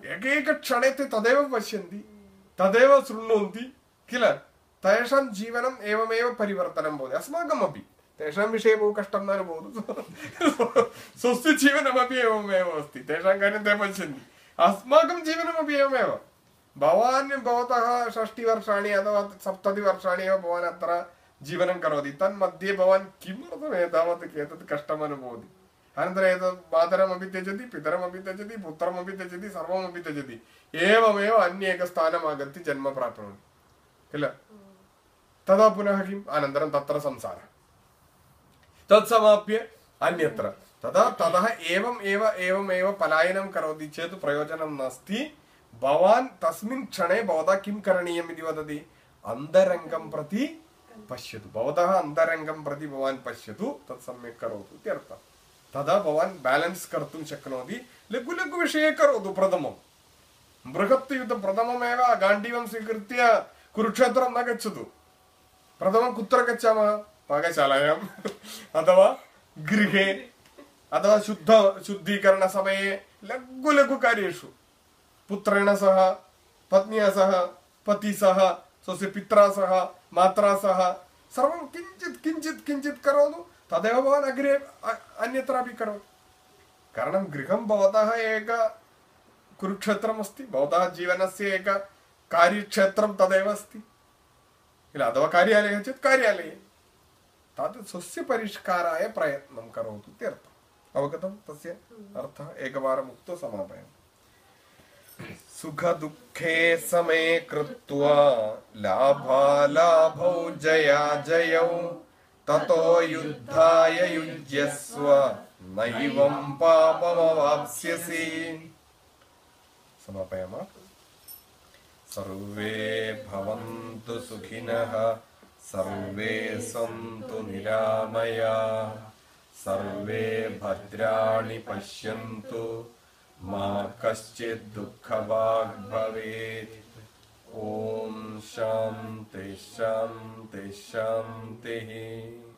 Egeka Chanete Tadeva Vashandi, Tadeva Srunundi, Killer, Tesham Jivanam Eva Meva Parivartanam Bodhi, Asmagamabi, Tesham Vishabu Kastamar Bodhu. So still Jivanamabi Eva Mevasti, Tesham Ganatavashandi, Asmagam Jivanamabi Eva. Bavan and Bavataha, Shasti Varshani, other Saptadi Varshani of Bovanatra. Jivanam Karodi, Tan Madhya Bhavan Kim or the Vedavata Customer Bodhi. Andre the Badaramabitejati, Pitaramabitejati, Putramabitejati, Sarvamabitejati. Eva Meva and Negastana Magati Janma Pratron. Killer Tada Punahakim, Anandran Tatra Samsara. Tatsavapia, Anyatra. Tada Tadaha Evam Eva Evam Eva Palayanam Karodi Chet, Prayojanam Nasti, Bhavan Tasmin Chane Bada Kim Karaniyamidivadadi, Andarangam Prati. Pashyatu. Bhavadaha antarangam prati bhavan pashyatu. Tat samyak karotu. Tyartha. Tada bhavan balance kartum shaknoti. Lagu lagu vishaye karotu pradhamam. Mrihatta yudha pradhamam eva gandivam sikritya kurukshetram na gacchatu. Pradhamam kutra gacchama? Pagachalayam. Adava grihe. Adava shuddhikarana samaye. Lagu lagu karyeshu. Putrena saha, patniya saha, pati saha, sose pitra saha. Matrasaha, Sarvam kinchit karodu, Tadeva Bhavan agre anyatrapi karot. Karanam griham bhavataha eka kurukshetram asti, bhavataha jivanasya eka karyakshetram tadeva asti. Ila adava karyalaya chet karyalaya. Tad swasya parishkaraya prayatnam karotu tyartham. Avagatam tasya artha ekavaram ukto samapayam. Sukha dukhe same krutva labha labho jaya jayau tato yuddhaya yujyasva naivam papamavapsyasi samapayama sarve bhavantu sukhinaha sarve santu niramaya sarve bhadrani pashyantu Ma kaschit dukkha vag bhavet. Om shanti shanti shanti.